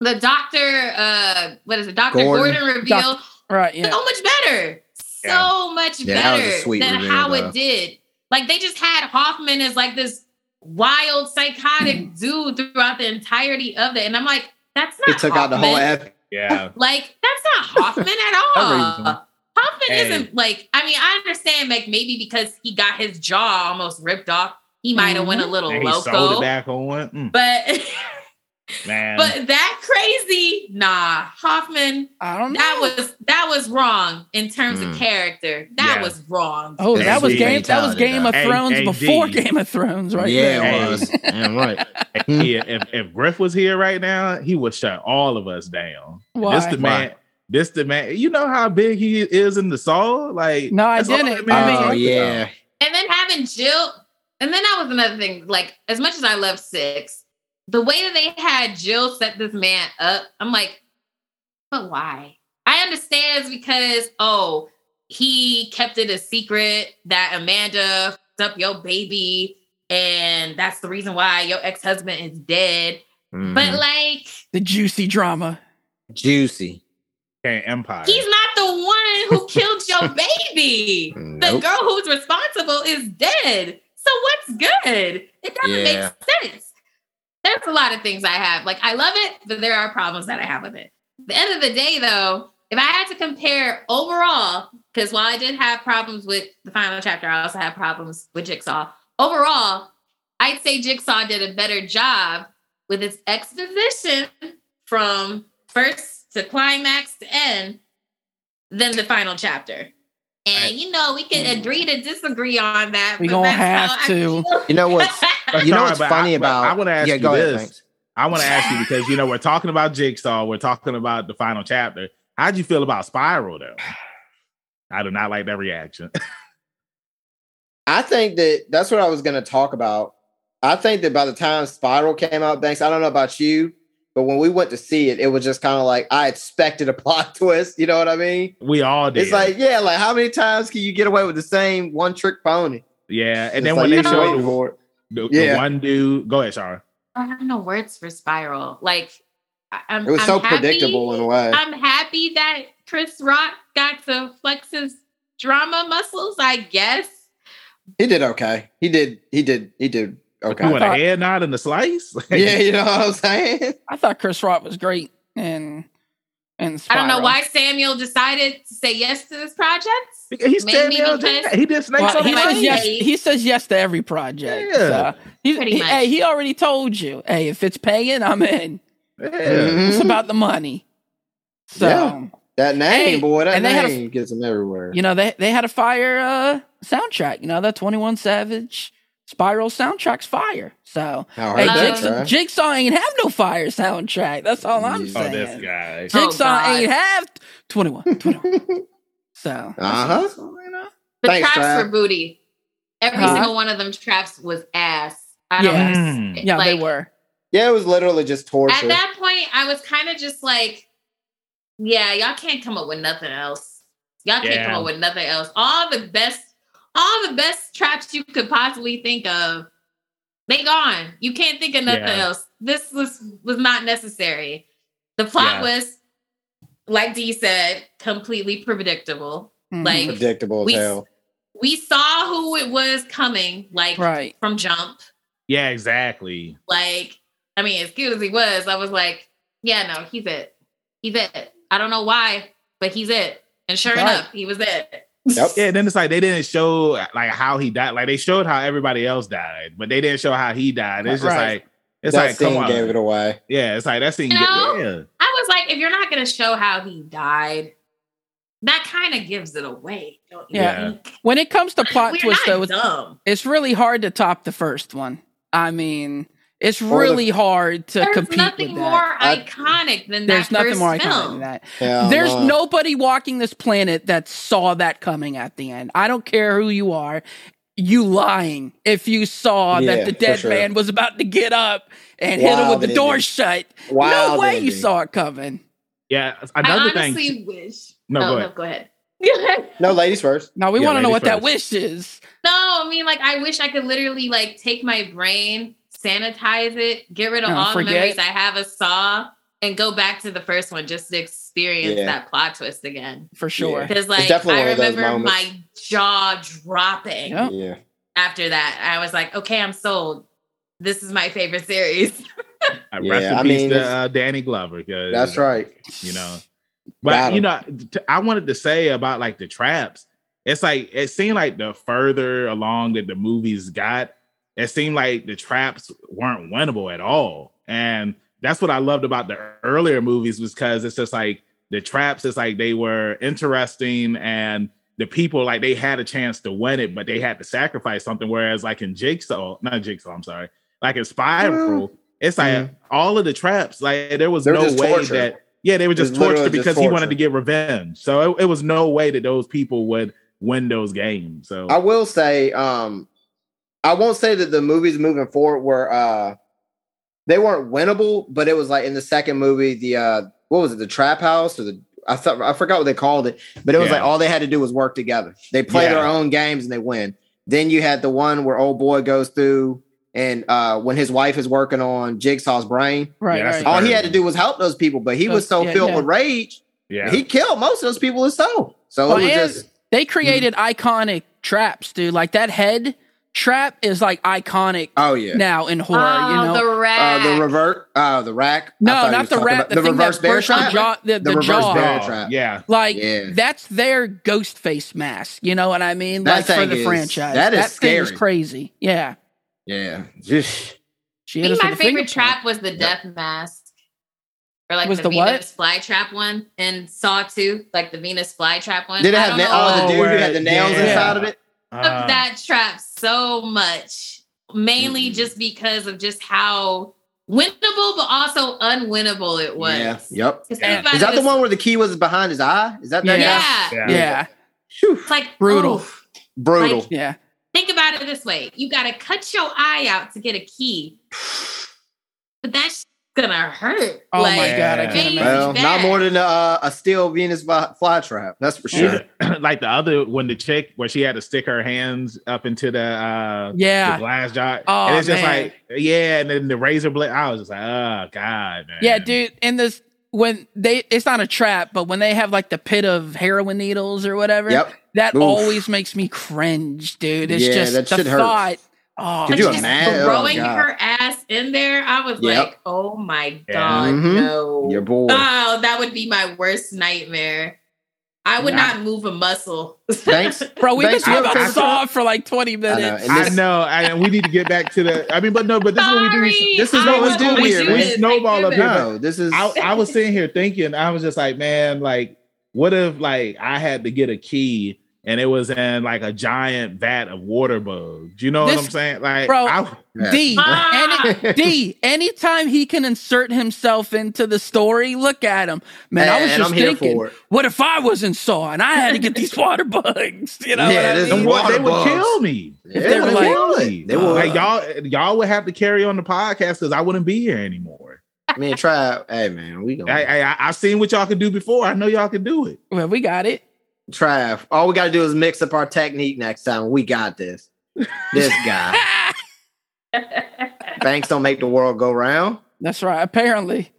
the doctor uh what is it, Doctor Gordon, Gordon reveal Doc- right, yeah. so much better. Yeah. So much yeah, better than reveal, how though. It did. Like they just had Hoffman as like this wild psychotic mm. dude throughout the entirety of it. And I'm like, that's not It took Hoffman. Out the whole app. Yeah. Like that's not Hoffman at all. Hoffman hey. isn't like I mean, I understand like maybe because he got his jaw almost ripped off. He might have mm-hmm. went a little and loco, he sold it back on. Mm. but Man. But that crazy, nah, Hoffman. I don't know. That was that was wrong in terms mm. of character. That yeah. was wrong. Oh, that, that was game. That was Game of Thrones A- before A D. Game of Thrones, right? Yeah, there. It was. Damn right. Yeah, if if Griff was here right now, he would shut all of us down. Why? This the man. Why? This the man. You know how big he is in the soul. Like, no, I didn't. I oh yeah. And then having Jill. And then that was another thing, like, as much as I love six, the way that they had Jill set this man up, I'm like, but why? I understand it's because, oh, he kept it a secret that Amanda fucked up your baby and that's the reason why your ex-husband is dead. Mm. But like the juicy drama. Juicy. Okay, Empire. He's not the one who killed your baby. Nope. The girl who's responsible is dead. So what's good? It doesn't yeah. make sense. There's a lot of things I have. Like, I love it, but there are problems that I have with it. At the end of the day, though, if I had to compare overall, because while I did have problems with the final chapter, I also had problems with Jigsaw. Overall, I'd say Jigsaw did a better job with its exposition from first to climax to end than the final chapter. And, you know, we can agree to disagree on that. We're going to have to. You know what's, you know what's funny about... I want to ask you this. I want to ask you because, you know, we're talking about Jigsaw. We're talking about the final chapter. How'd you feel about Spiral, though? I do not like that reaction. I think that that's what I was going to talk about. I think that by the time Spiral came out, Banks, I don't know about you, but when we went to see it, it was just kind of like, I expected a plot twist. You know what I mean? We all did. It's like, yeah, like how many times can you get away with the same one trick pony? Yeah. And it's then like, when they showed the, the, yeah. the one dude, go ahead, Shara. I have no words for Spiral. Like, I'm, it was I'm so happy, predictable in a way. I'm happy that Chris Rock got to flex his drama muscles, I guess. He did okay. He did, he did, he did. Okay. You want a head nod and a slice? Yeah, you know what I'm saying? I thought Chris Rock was great. And, and I don't know why Samuel decided to say yes to this project. He's Samuel. He did Snakes on the Plane. He says yes to every project. Yeah. So he, he, hey, he already told you, hey, if it's paying, I'm in. Yeah. Mm-hmm. It's about the money. So yeah. That name, hey, boy, that name a, gets them everywhere. You know, they, they had a fire uh, soundtrack. You know, that twenty-one Savage... Spiral soundtrack's fire. So oh, hey, um, Jigsaw, Jigsaw ain't have no fire soundtrack. That's all I'm saying. Oh, this guy. Jigsaw oh, ain't have twenty-one, twenty-one. So uh-huh. The Thanks, traps Trav. Were booty. Every uh-huh. single one of them traps was ass. I don't yeah. know. Mm. Yeah, like, they were. Yeah, it was literally just torture. At that point, I was kind of just like, yeah, y'all can't come up with nothing else. Y'all can't yeah. come up with nothing else. All the best All the best traps you could possibly think of, they gone. You can't think of nothing yeah. else. This was, was not necessary. The plot yeah. was, like Dee said, completely predictable. Mm-hmm. Like predictable we, as hell. We saw who it was coming, like right. from jump. Yeah, exactly. Like, I mean, as cute as he was, I was like, yeah, no, he's it. He's it. I don't know why, but he's it. And sure right. enough, he was it. Yep. Yeah, and then it's like they didn't show like how he died. Like they showed how everybody else died, but they didn't show how he died. It's just right. like it's that like scene come on, gave it away. Yeah, it's like that scene. You know, gave, yeah. I was like, if you're not gonna show how he died, that kind of gives it away. Don't you yeah. think? When it comes to plot twists, though, it's, it's really hard to top the first one. I mean, it's really the, hard to compete with that. There's nothing more iconic than that first film. There's nothing more iconic than that. Hell there's no. nobody walking this planet that saw that coming at the end. I don't care who you are. You lying if you saw yeah, that the dead sure. man was about to get up and wow, hit him with the door it. Shut. Wow, no way you it. Saw it coming. Yeah, another I honestly thing. Wish. No, oh, go no, go ahead. No, ladies first. No, we yeah, want to know what first. That wish is. No, I mean, like, I wish I could literally, like, take my brain... sanitize it, get rid of no, all forget. The memories I have of Saw and go back to the first one just to experience yeah. that plot twist again. For sure. Because yeah. like I remember my jaw dropping yep. yeah. after that. I was like, okay, I'm sold. This is my favorite series. I yeah, rest in I mean, peace to uh, Danny Glover. That's right. You know. But you know, t- I wanted to say about like the traps. It's like it seemed like the further along that the movies got, it seemed like the traps weren't winnable at all. And that's what I loved about the earlier movies was because it's just like the traps, it's like they were interesting and the people, like they had a chance to win it, but they had to sacrifice something. Whereas like in Jigsaw, not Jigsaw, I'm sorry, like in Spiral, mm. it's like mm. all of the traps, like there was They're no way torture. That, yeah, they were just tortured because just torture. He wanted to get revenge. So it, it was no way that those people would win those games. So I will say, um, I won't say that the movies moving forward were uh, they weren't winnable, but it was like in the second movie, the uh, what was it, the trap house or the I thought I forgot what they called it, but it was yeah. like all they had to do was work together. They play yeah. their own games and they win. Then you had the one where old boy goes through and uh, when his wife is working on Jigsaw's brain. Right. Yeah, right. All he had to do was help those people, but he those, was so yeah, filled yeah. with rage. Yeah. He killed most of those people himself. So well, it was just they created mm. iconic traps, dude. Like that head trap is like iconic. Oh yeah. Now in horror, oh, you know the rack, uh, the revert, uh, the rack. No, not the rack. The, the reverse bear trap. The, jaw, the, the, the reverse jaw. bear trap. Yeah. Like yeah. that's their ghost face mask. You know what I mean? That like for the is, franchise. That is that scary. Thing is crazy. Yeah. Yeah. Just. I think my favorite trap was the death yep. mask. Or like was the, the Venus flytrap one in Saw two, like the Venus flytrap one. Did it have na- oh, the dude who had the nails yeah. inside of it? I uh, love that trap so much, mainly mm-hmm. just because of just how winnable, but also unwinnable it was. Yeah, yep. Yeah. Is that was, the one where the key was behind his eye? Is that that yeah. guy? Yeah. yeah. yeah. It's like brutal. Oof. Brutal. Like, yeah. Think about it this way. You got to cut your eye out to get a key. But that's gonna hurt. Oh like, my god! I can't well, not more than uh, a steel Venus fly trap. That's for sure. Like the other one, the chick where she had to stick her hands up into the uh, yeah the glass jar. Oh, and it's just man. like yeah, and then the razor blade. I was just like, oh god, man. Yeah, dude. And this when they it's not a trap, but when they have like the pit of heroin needles or whatever, yep. that Oof. always makes me cringe, dude. It's yeah, just that the shit thought. Hurts. Oh, could you imagine throwing oh, her ass in there? I was yep. like, "Oh my god, mm-hmm. no!" Your boy. Oh, that would be my worst nightmare. I would nah. not move a muscle. Thanks, bro. We Thanks. just have a saw for like twenty minutes. I know, this- I know, and we need to get back to the. I mean, but no, but this Sorry, is what we do. This is what we do here. We snowball up here. No, this is. I, I was sitting here thinking. I was just like, man, like, what if like I had to get a key? And it was in like a giant vat of water bugs. You know this, what I'm saying? Like, bro, I, yeah. D, ah! any, D, anytime he can insert himself into the story, look at him. Man, and, I was just thinking, what if I was in Saw and I had to get these water bugs? You know yeah, what I mean? Water they bugs. would kill me. Yeah, if they, they were like, kill me. They would. Like, y'all, y'all would have to carry on the podcast because I wouldn't be here anymore. I mean, try. Hey, man, we gonna. Hey, hey, I, I seen what y'all could do before. I know y'all can do it. Well, we got it. Trav, all we got to do is mix up our technique next time. We got this. This guy. Banks don't make the world go round. That's right. Apparently.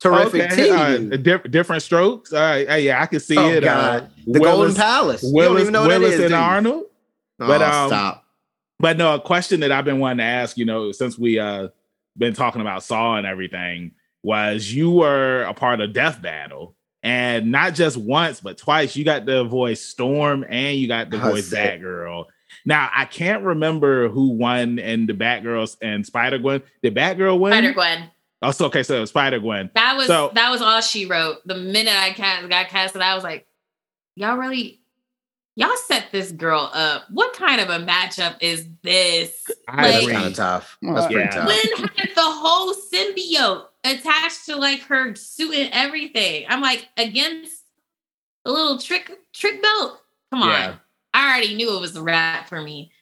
Terrific okay. T V. Uh, diff- different strokes. Uh, yeah, I can see oh, it. God. Uh, the Willis, Golden Palace. Willis, you don't even know what Willis that is, and dude. Arnold. But, oh, um, stop. But no, a question that I've been wanting to ask, you know, since we uh been talking about Saw and everything, was you were a part of Death Battle. And not just once, but twice, you got to voice Storm and you got to voice Batgirl. Now, I can't remember who won in the Batgirls and Spider-Gwen. Did Batgirl win? Spider-Gwen. Oh, so, okay, so it was Spider-Gwen. That was so, that was all she wrote. The minute I cast, got casted, I was like, y'all really, y'all set this girl up. What kind of a matchup is this? That's like, kind of tough. That's pretty yeah. tough. Gwen had the whole symbiote attached to like her suit and everything. I'm like, against a little trick trick belt. Come on. Yeah. I already knew it was a wrap for me.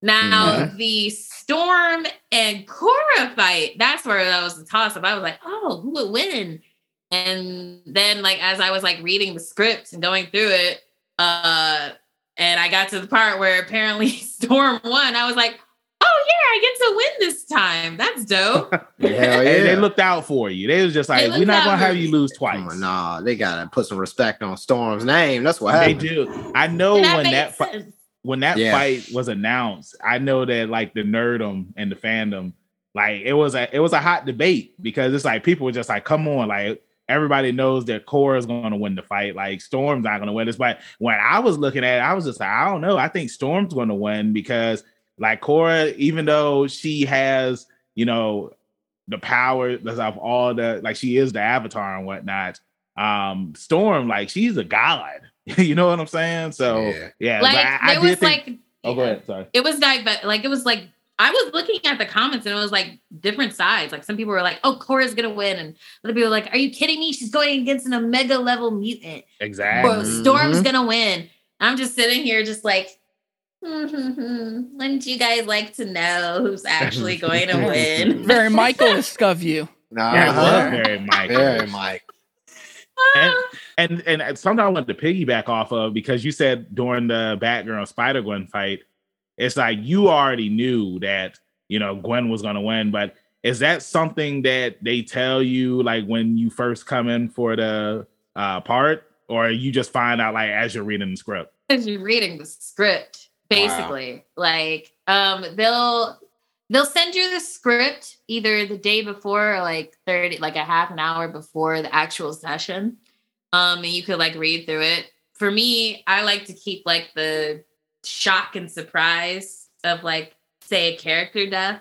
Now yeah. the Storm and Cora fight, that's where that was the toss-up. I was like, oh, who would win? And then like as I was like reading the script and going through it, uh, and I got to the part where apparently Storm won, I was like, oh yeah, I get to win this time. That's dope. Hell yeah. They looked out for you. They was just like, we're not going to have you lose twice. Oh, nah, they got to put some respect on Storm's name. That's what happened. They do. I know when that fi- when that yeah. fight was announced, I know that like the nerdum and the fandom, like it was a it was a hot debate because it's like people were just like, come on, like everybody knows that Cora's going to win the fight. Like Storm's not going to win this fight. When I was looking at it, I was just like, I don't know. I think Storm's going to win because like Cora, even though she has, you know, the power of all the, like she is the Avatar and whatnot. Um, Storm, like she's a god. You know what I'm saying? So yeah, yeah like I, I there was think, like, oh, go ahead. Sorry, it was like, but like it was like I was looking at the comments and it was like different sides. Like some people were like, "Oh, Cora's gonna win," and other people were like, "Are you kidding me? She's going against an omega level mutant." Exactly. Bro, Storm's mm-hmm. gonna win. I'm just sitting here, just like. Mm-hmm. Wouldn't you guys like to know who's actually going to win? Very Michael-esque of you. No, yeah, very Michael. Very Mike. And, and and something I wanted to piggyback off of because you said during the Batgirl Spider-Gwen fight, It's like you already knew that, you know, Gwen was going to win, but is that something that they tell you like when you first come in for the uh, part, or you just find out like as you're reading the script? As you're reading the script, basically, wow. like um, they'll they'll send you the script either the day before or like thirty, like a half an hour before the actual session, um, and you could like read through it. For me, I like to keep like the shock and surprise of like say a character death.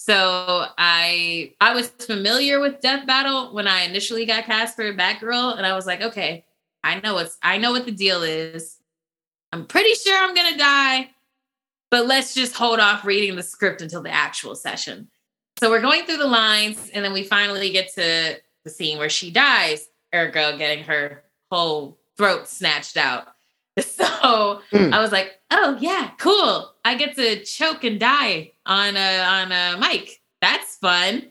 So I I was familiar with Death Battle when I initially got cast for Batgirl, and I was like, okay, I know what's I know what the deal is. I'm pretty sure I'm gonna die, but let's just hold off reading the script until the actual session. So we're going through the lines, and then we finally get to the scene where she dies, ergo getting her whole throat snatched out. So mm. I was like, oh yeah, cool. I get to choke and die on a on a mic. That's fun.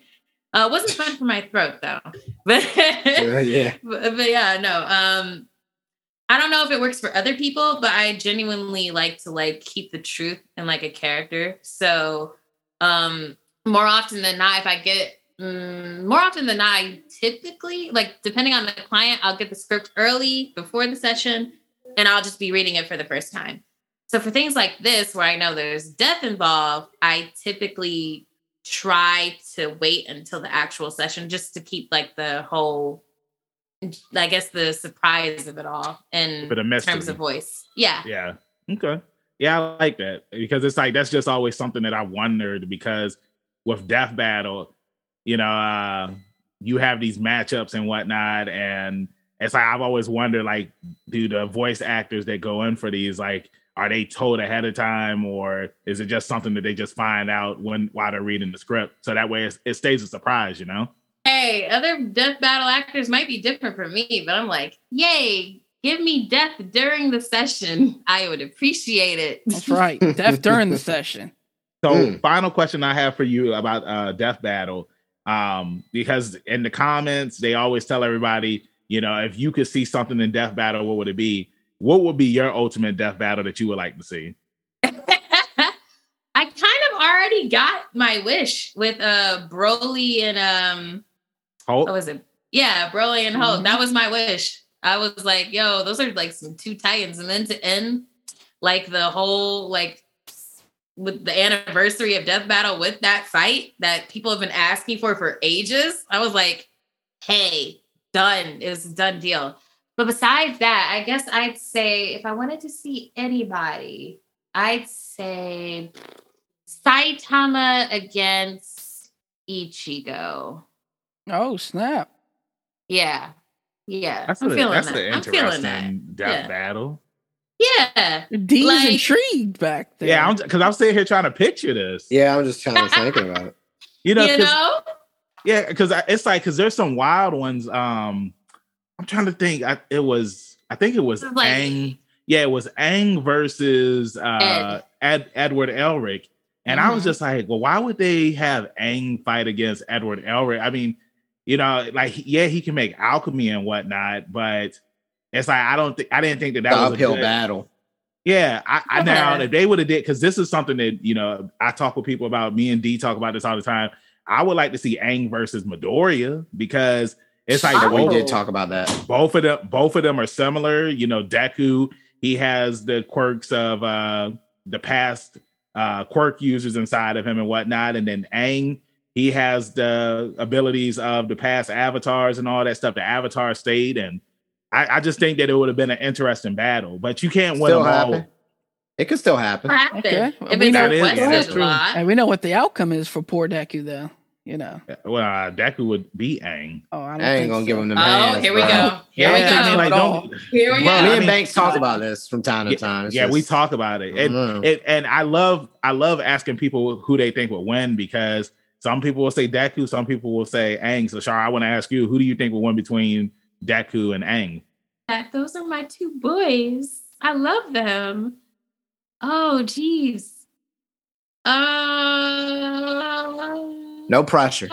Uh, wasn't fun for my throat though. But uh, yeah, but, but yeah, no. Um, I don't know if it works for other people, but I genuinely like to like keep the truth in like a character. So um, more often than not, if I get mm, more often than not, I typically like depending on the client, I'll get the script early before the session. And I'll just be reading it for the first time. So for things like this, where I know there's death involved, I typically try to wait until the actual session just to keep like the whole, I guess, the surprise of it all in terms of voice. Yeah. Yeah. Okay. Yeah, I like that because it's like, that's just always something that I wondered because with Death Battle, you know, uh, you have these matchups and whatnot and it's like, I've always wondered, like, do the voice actors that go in for these, like, are they told ahead of time or is it just something that they just find out when while they're reading the script? So that way it's, it stays a surprise, you know? Hey, other Death Battle actors might be different from me, but I'm like, yay, give me death during the session. I would appreciate it. That's right. Death during the session. So mm. final question I have for you about uh, Death Battle, um, because in the comments, they always tell everybody, you know, if you could see something in Death Battle, what would it be? What would be your ultimate Death Battle that you would like to see? I kind of already got my wish with uh, Broly and... um, Hulk? What was it? Yeah, Broly and Hulk. Mm-hmm. That was my wish. I was like, yo, those are like some two titans. And then to end like the whole, like with the anniversary of Death Battle with that fight that people have been asking for for ages. I was like, hey... done. It was a done deal. But besides that, I guess I'd say if I wanted to see anybody, I'd say Saitama against Ichigo. Oh, snap. Yeah. Yeah. That's I'm a, feeling that's that. The interesting I'm feeling that. Death yeah. battle. Yeah. Dee's like, intrigued back there. Yeah, because I'm, I'm sitting here trying to picture this. Yeah, I'm just trying to think about it. You know? You know? Yeah, because it's like because there's some wild ones. Um, I'm trying to think. I, it was I think it was like, Aang. Yeah, it was Aang versus uh, Ed. Ed, Edward Elric, and mm-hmm. I was just like, well, why would they have Aang fight against Edward Elric? I mean, you know, like yeah, he can make alchemy and whatnot, but it's like I don't think I didn't think that that the was uphill a good, battle. Yeah, I, I now if they would have did because this is something that you know I talk with people about. Me and D talk about this all the time. I would like to see Aang versus Midoriya because it's like oh. the way we did talk about that. Both of them, both of them are similar. You know, Deku, he has the quirks of uh, the past uh, quirk users inside of him and whatnot. And then Aang, he has the abilities of the past avatars and all that stuff. The Avatar stayed. And I, I just think that it would have been an interesting battle, but you can't still win them happen. all. It could still happen. happen. Okay. If we, know, is, that's true. And we know what the outcome is for poor Deku, though. You know. Well, uh, Deku would beat Aang. Oh, I, don't I ain't going to so. give him the hands. Oh, here we bro. go. Here yeah, we go. Like, don't, here we bro, go. Me I mean, and Banks talk about this from time to yeah, time. It's yeah, just, we talk about it. And, mm-hmm. it. and I love I love asking people who they think will win because some people will say Deku, some people will say Aang. So, Shara, I want to ask you, who do you think will win between Deku and Aang? That, those are my two boys. I love them. Oh, geez. Uh, no pressure.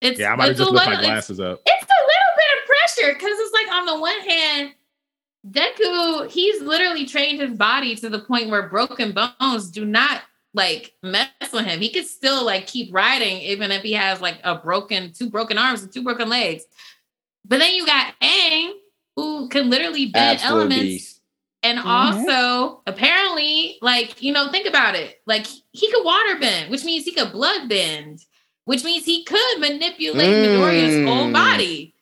It's, yeah, I might have just lift my glasses up. It's a little bit of pressure because it's like on the one hand, Deku, he's literally trained his body to the point where broken bones do not like mess with him. He could still like keep riding, even if he has like a broken, two broken arms and two broken legs. But then you got Aang, who can literally bend Absolute elements. Beast. And mm-hmm. also, apparently, like, you know, think about it. Like, he could water bend, which means he could blood bend, which means he could manipulate mm. Midoriya's whole body.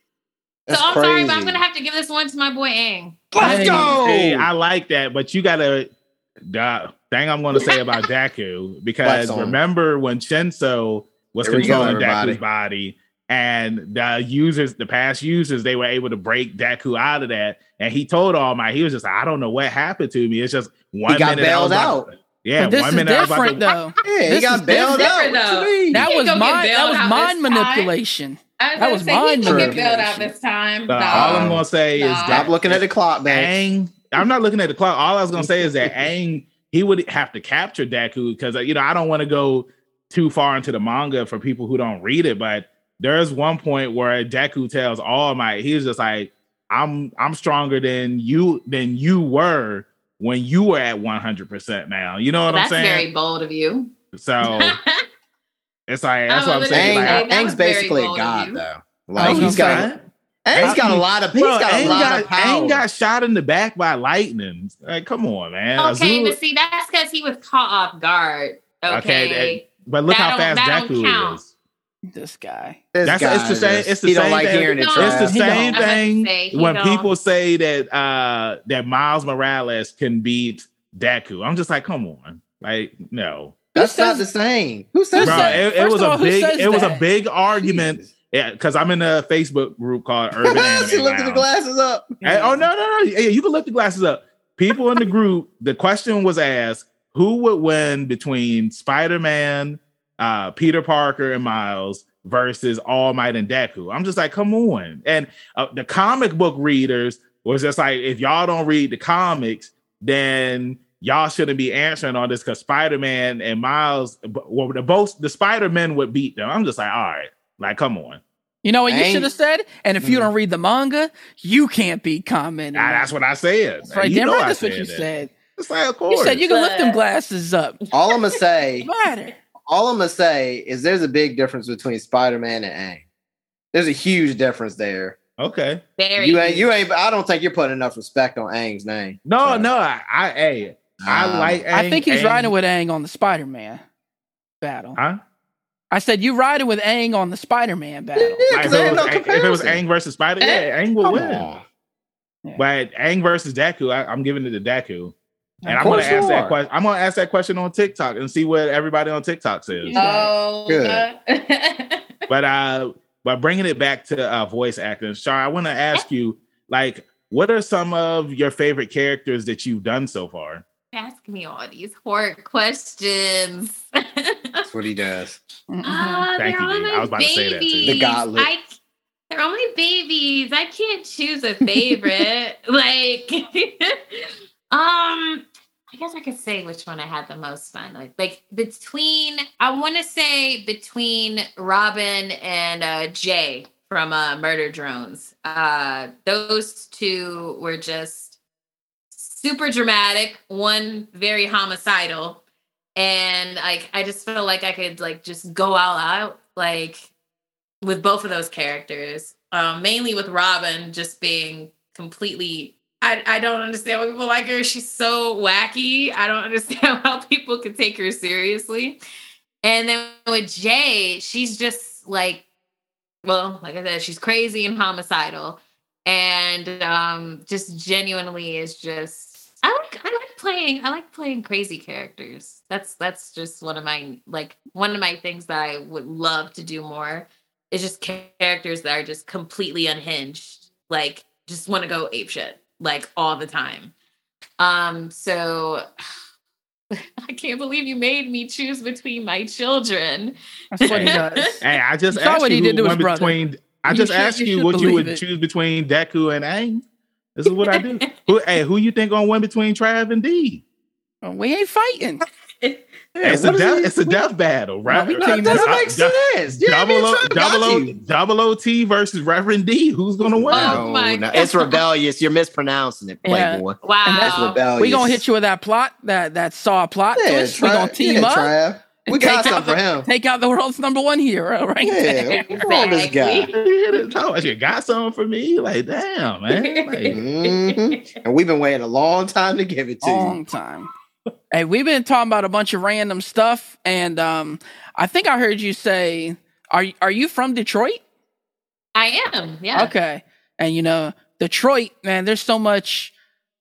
That's so I'm crazy. sorry, but I'm going to have to give this one to my boy Aang. Let's go! Hey, I like that, but you got to... The thing I'm going to say about Deku, because remember when Shinso was there controlling go, Deku's body... And the users, the past users, they were able to break Deku out of that. And he told All Might, he was just like, I don't know what happened to me. It's just one he minute. He got bailed out. To, yeah, but this one is minute. Different, I was like, though. Yeah, he this got bailed out. That was, mind, that was out mind manipulation. That was mind manipulation. Bailed out this time. So no. All I'm going to say no. is stop looking at the clock, man. Aang, I'm not looking at the clock. All I was going to say is that Aang, he would have to capture Deku because, you know, I don't want to go too far into the manga for people who don't read it, but there's one point where Deku tells All Might, he's just like, I'm I'm stronger than you than you were when you were at one hundred percent now. You know what well, I'm saying? That's very bold of you. So it's like, that's what I'm saying. Like, Aang's basically a god, though. Like, he's got, Aang's got a lot of, he's got a lot of power. Aang got shot in the back by lightning. Like, come on, man. Okay, but see, that's because he was caught off guard. Okay. okay that, but look how fast Deku is. This guy. This That's guy. It's the same. It's the he same don't like thing. Hearing it. It's the same thing say, when don't. people say that uh, that Miles Morales can beat Deku. I'm just like, come on, like no. That's says, not the same. Who says bro, that? It, it was all, a big. It that? was a big argument. Jesus. Yeah, because I'm in a Facebook group called Urban Anime. She looked at the glasses up. Hey, oh no, no, no! Yeah, you can lift the glasses up. People in the group. The question was asked: who would win between Spider-Man? Uh, Peter Parker and Miles versus All Might and Deku. I'm just like, come on. And uh, the comic book readers was just like, if y'all don't read the comics, then y'all shouldn't be answering on this because Spider-Man and Miles, well, the both the Spider-Men would beat them. I'm just like, all right, like, come on. You know what Dang. you should have said? And if you mm. don't read the manga, you can't be commenting. Nah, that's what I said. That's right, you know right. That's what you that. said. It's like, of course. You said you can lift them glasses up. All I'm going to say... All I'm going to say is there's a big difference between Spider-Man and Aang. There's a huge difference there. Okay. Very you ain't, you ain't, I don't think you're putting enough respect on Aang's name. No, so. no. I, I, hey, I um, like Aang. I think he's Aang. riding with Aang on the Spider-Man battle. Huh? I said you riding with Aang on the Spider-Man battle. Yeah, like, if, it was, no Aang, if it was Aang versus Spider-Man, yeah, Aang would win. Yeah. But Aang versus Deku, I, I'm giving it to Deku. And I'm gonna ask that question. I'm gonna ask that question on TikTok and see what everybody on TikTok says. Oh, good. but uh, but bringing it back to uh, voice acting, Shara, I want to ask you, like, what are some of your favorite characters that you've done so far? Ask me all these hard questions. That's what he does. Mm-hmm. Uh, Thank you. Dude. I was about babies. to say that too. The godly. I, they're only babies. I can't choose a favorite. like, um. I guess I could say which one I had the most fun. Like, like between, I want to say between Robin and uh, Jay from uh, Murder Drones. Uh, those two were just super dramatic. One very homicidal, and like I just feel like I could like just go all out like with both of those characters. Um, mainly with Robin just being completely. I, I don't understand why people like her. She's so wacky. I don't understand how people can take her seriously. And then with Jay, she's just like, well, like I said, she's crazy and homicidal. And um, just genuinely is just, I like, I like playing, I like playing crazy characters. That's, that's just one of my, like one of my things that I would love to do more is just characters that are just completely unhinged. Like just want to go apeshit. Like all the time. Um, so I can't believe you made me choose between my children. That's what he does. Hey, I just you asked you, did between, I you just should, asked you, you what you would it. choose between Deku and Aang. This is what I do. who, hey, who you think gonna win between Trav and D? Well, we ain't fighting. Hey, it's a death, it's a death battle, right? No, that doesn't I, make sense. Yeah, double, o, double, o, double O T versus Reverend D. Who's gonna win? Oh, oh my no, it's rebellious. You're mispronouncing it, Playboy. Yeah. Wow, that's we gonna hit you with that plot, that that Saw plot. Yeah, We're gonna team yeah, up. Trial. We got something for him. Take out the world's number one hero, right? Yeah, there. Right. This guy. You got something for me? Like, damn, man. Like, mm-hmm. And we've been waiting a long time to give it to long you. Long time. Hey, we've been talking about a bunch of random stuff, and um, I think I heard you say, "Are are you from Detroit?" I am. Yeah. Okay. And you know, Detroit, man. There's so much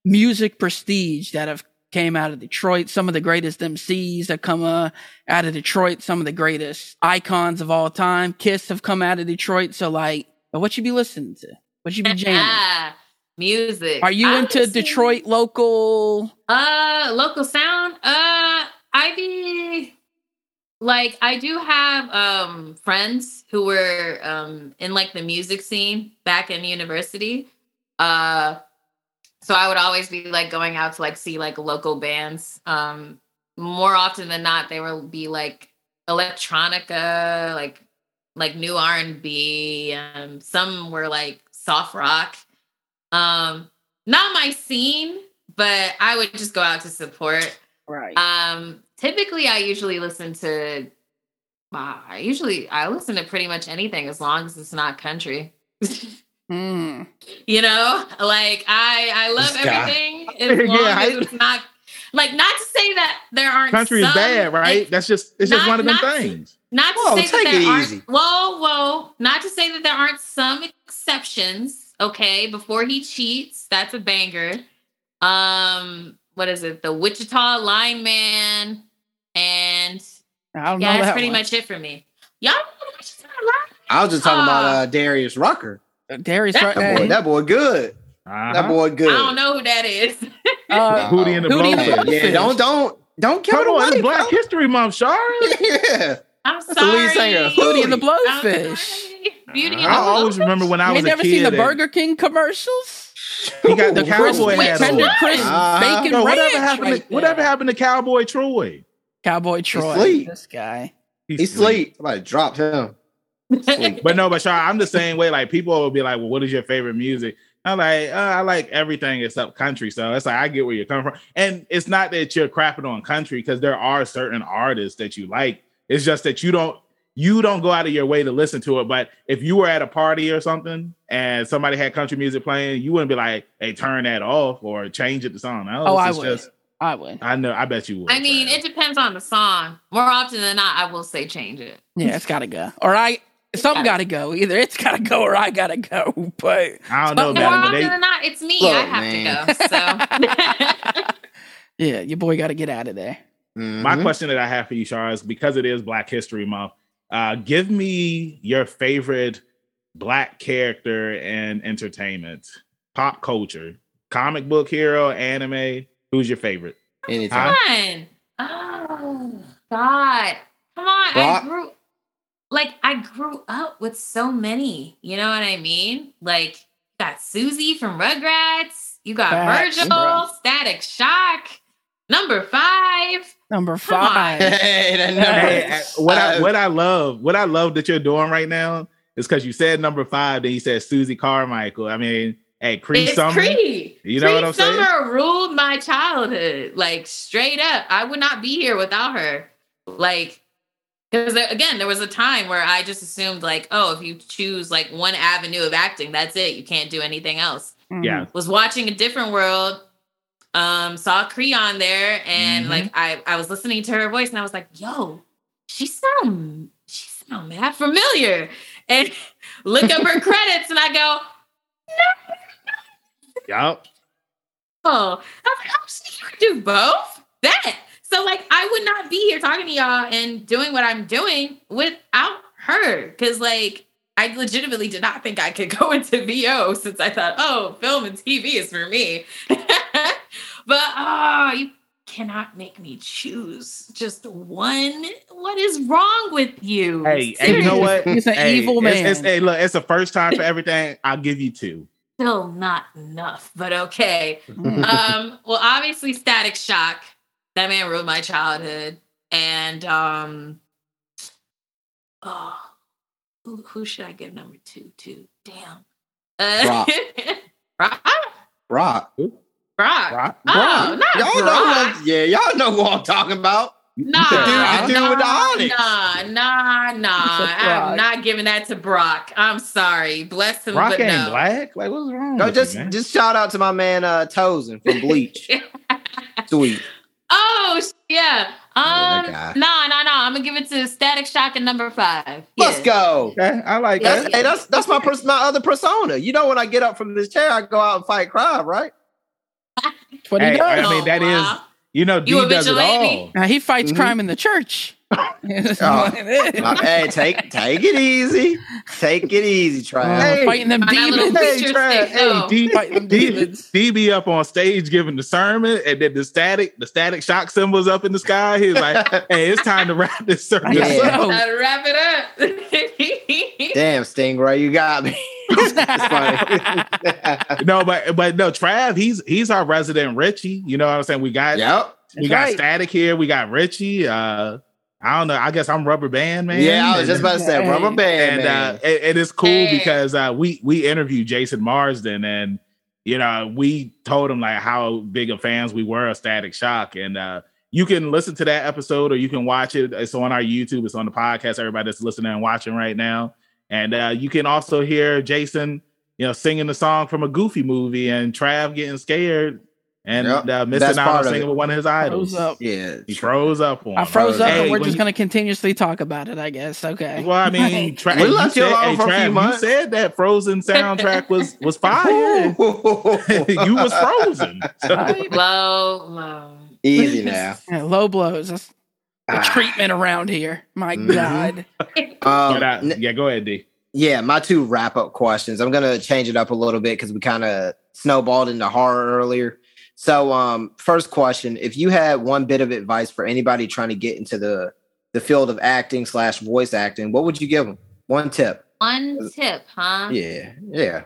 music prestige that have. Came out of Detroit. Some of the greatest M Cs that come uh, out of Detroit. Some of the greatest icons of all time. Kiss have come out of Detroit. So, like, what you be listening to? What you be jamming? Ah, music. Are you I into Detroit seen... local? Uh, local sound. Uh, I be like, I do have um friends who were um in like the music scene back in university. Uh. So I would always be like going out to like see like local bands. Um, more often than not, they would be like electronica, like like new R and B. Um, some were like soft rock. Um, not my scene, but I would just go out to support. Right. Um, typically, I usually listen to. Wow, I usually I listen to pretty much anything as long as it's not country. Mm. You know, like I, I love everything as long yeah, as it's not like not to say that there aren't country some, is bad, right? It, That's just it's not, just one of them not, things. Not to whoa, say that there aren't easy. whoa, whoa, not to say that there aren't some exceptions. Okay, Before He Cheats, that's a banger. Um, what is it? The Wichita Lineman, and I don't yeah, know that's that pretty one. much it for me. Y'all know the Wichita Lineman? I was just talking uh, about uh, Darius Rucker. Darius, that, right? boy, that boy good. Uh-huh. That boy good. I don't know who that is. uh, Hootie and the Blowfish. Yeah, don't don't don't count on the Black History Month, Shara. yeah, I'm sorry. That's the lead singer. Hootie and the Blowfish. Beauty and the Blowfish. I always remember when I was a kid. You never seen the Burger King commercials? He got the cowboy hat on. Uh, bacon no, whatever happened? Right to, whatever happened to Cowboy Troy? Cowboy Troy. He's this guy. He's, He's sleep. Somebody dropped him. But no, but Shara, I'm the same way. Like, people will be like, well, what is your favorite music? I'm like, uh, I like everything except country. So it's like, I get where you're coming from. And it's not that you're crapping on country, because there are certain artists that you like. It's just that you don't you don't go out of your way to listen to it. But if you were at a party or something and somebody had country music playing, you wouldn't be like, hey, turn that off or change it to song. No, oh, I would. Just, I would. I know. I bet you would. I mean, Shara. It depends on the song. More often than not, I will say change it. Yeah, it's got to go. All right. Something gotta go. Either it's gotta go or I gotta go. But I don't know about it. More often than not, it's me. Look, I have man. to go. So yeah, your boy gotta get out of there. Mm-hmm. My question that I have for you, Shara, is because it is Black History Month. Uh, give me your favorite Black character in entertainment, pop culture, comic book hero, anime. Who's your favorite? Anytime. Come on. Oh God! Come on! Brock? I grew. Like, I grew up with so many, you know what I mean? Like, you got Susie from Rugrats, you got That's Virgil, bro. Static Shock, number five. Number five. Hey, that number hey, what, I, what I love, what I love that you're doing right now is because you said number five, then you said Susie Carmichael. I mean, hey, Cree it's Summer. Cree. You know Cree what I'm Summer saying? Summer ruled my childhood, like, straight up. I would not be here without her. Like, because, again, there was a time where I just assumed, like, oh, if you choose, like, one avenue of acting, that's it. You can't do anything else. Yeah. Was watching A Different World, um, saw Cree on there, and, mm-hmm. like, I, I was listening to her voice, and I was like, yo, she sound, she sound mad familiar. And look up her credits, and I go, no. Yup. Oh, I was like, oh, she can do both? That. So, like, I would not be here talking to y'all and doing what I'm doing without her. Because, like, I legitimately did not think I could go into V O since I thought, oh, film and T V is for me. But, oh, you cannot make me choose just one. What is wrong with you? Hey, hey you know what? It's an hey, evil man. It's, it's, hey, look, it's the first time for everything. I'll give you two. Still not enough, but okay. um, well, obviously, Static Shock. That man ruined my childhood. And um, oh, who, who should I give number two to? Damn. Uh, Brock. Brock. Brock. Brock. Brock. Oh, not y'all Brock. Know what, yeah, y'all know who I'm talking about. Nah, the dude, the dude nah, with the onyx. nah, nah, nah. I'm not giving that to Brock. I'm sorry. Bless him, Brock but ain't no. black? Like, what's wrong no, with just, you, man? Just shout out to my man uh, Tozen from Bleach. Sweet. Oh, yeah. Um, no, no, no. I'm gonna give it to Static Shock at number five. Let's yes. go. Okay, I like that's, that. Hey, that's that's my pers- my other persona. You know, when I get up from this chair, I go out and fight crime, right? What hey, he does. I mean, that oh, wow. is. You know, D you does it all. Now, he fights mm-hmm. crime in the church. oh. Hey, take take it easy. Take it easy, Trav. Hey, fighting them demons. Hey, Trav. Hey, D, fighting them demons. D be up on stage giving the sermon, and then the static, the static shock symbols up in the sky. He's like, "Hey, it's time to wrap this sermon up. Gotta wrap it up." Damn, Stingray, you got me. no, but but no, Trav, he's he's our resident Richie. You know what I'm saying? We got yep, we got right. Static here. We got Richie. Uh, I don't know. I guess I'm Rubber Band Man. Yeah, I was just about to say Rubber Band. And man. Uh, it, it is cool hey. because uh, we we interviewed Jason Marsden, and you know we told him like how big of fans we were of Static Shock, and uh, you can listen to that episode or you can watch it. It's on our YouTube. It's on the podcast. Everybody that's listening and watching right now. And uh, you can also hear Jason, you know, singing the song from a Goofy movie, and Trav getting scared and yep, uh, missing out on singing it. With one of his idols. Froze up. Yeah, he froze up on. I froze him. up, hey, and we're just you... going to continuously talk about it, I guess. Okay. Well, I mean, Tra- we left you alone for a few months. You said that Frozen soundtrack was was fire. You was frozen. So. Right. Low, low, easy now. Yeah, low blows. That's- The treatment around here. My mm-hmm. God. um, yeah, go ahead, D. Yeah, my two wrap-up questions. I'm going to change it up a little bit because we kind of snowballed into horror earlier. So um, first question, if you had one bit of advice for anybody trying to get into the, the field of acting slash voice acting, what would you give them? One tip. One tip, huh? Yeah, yeah.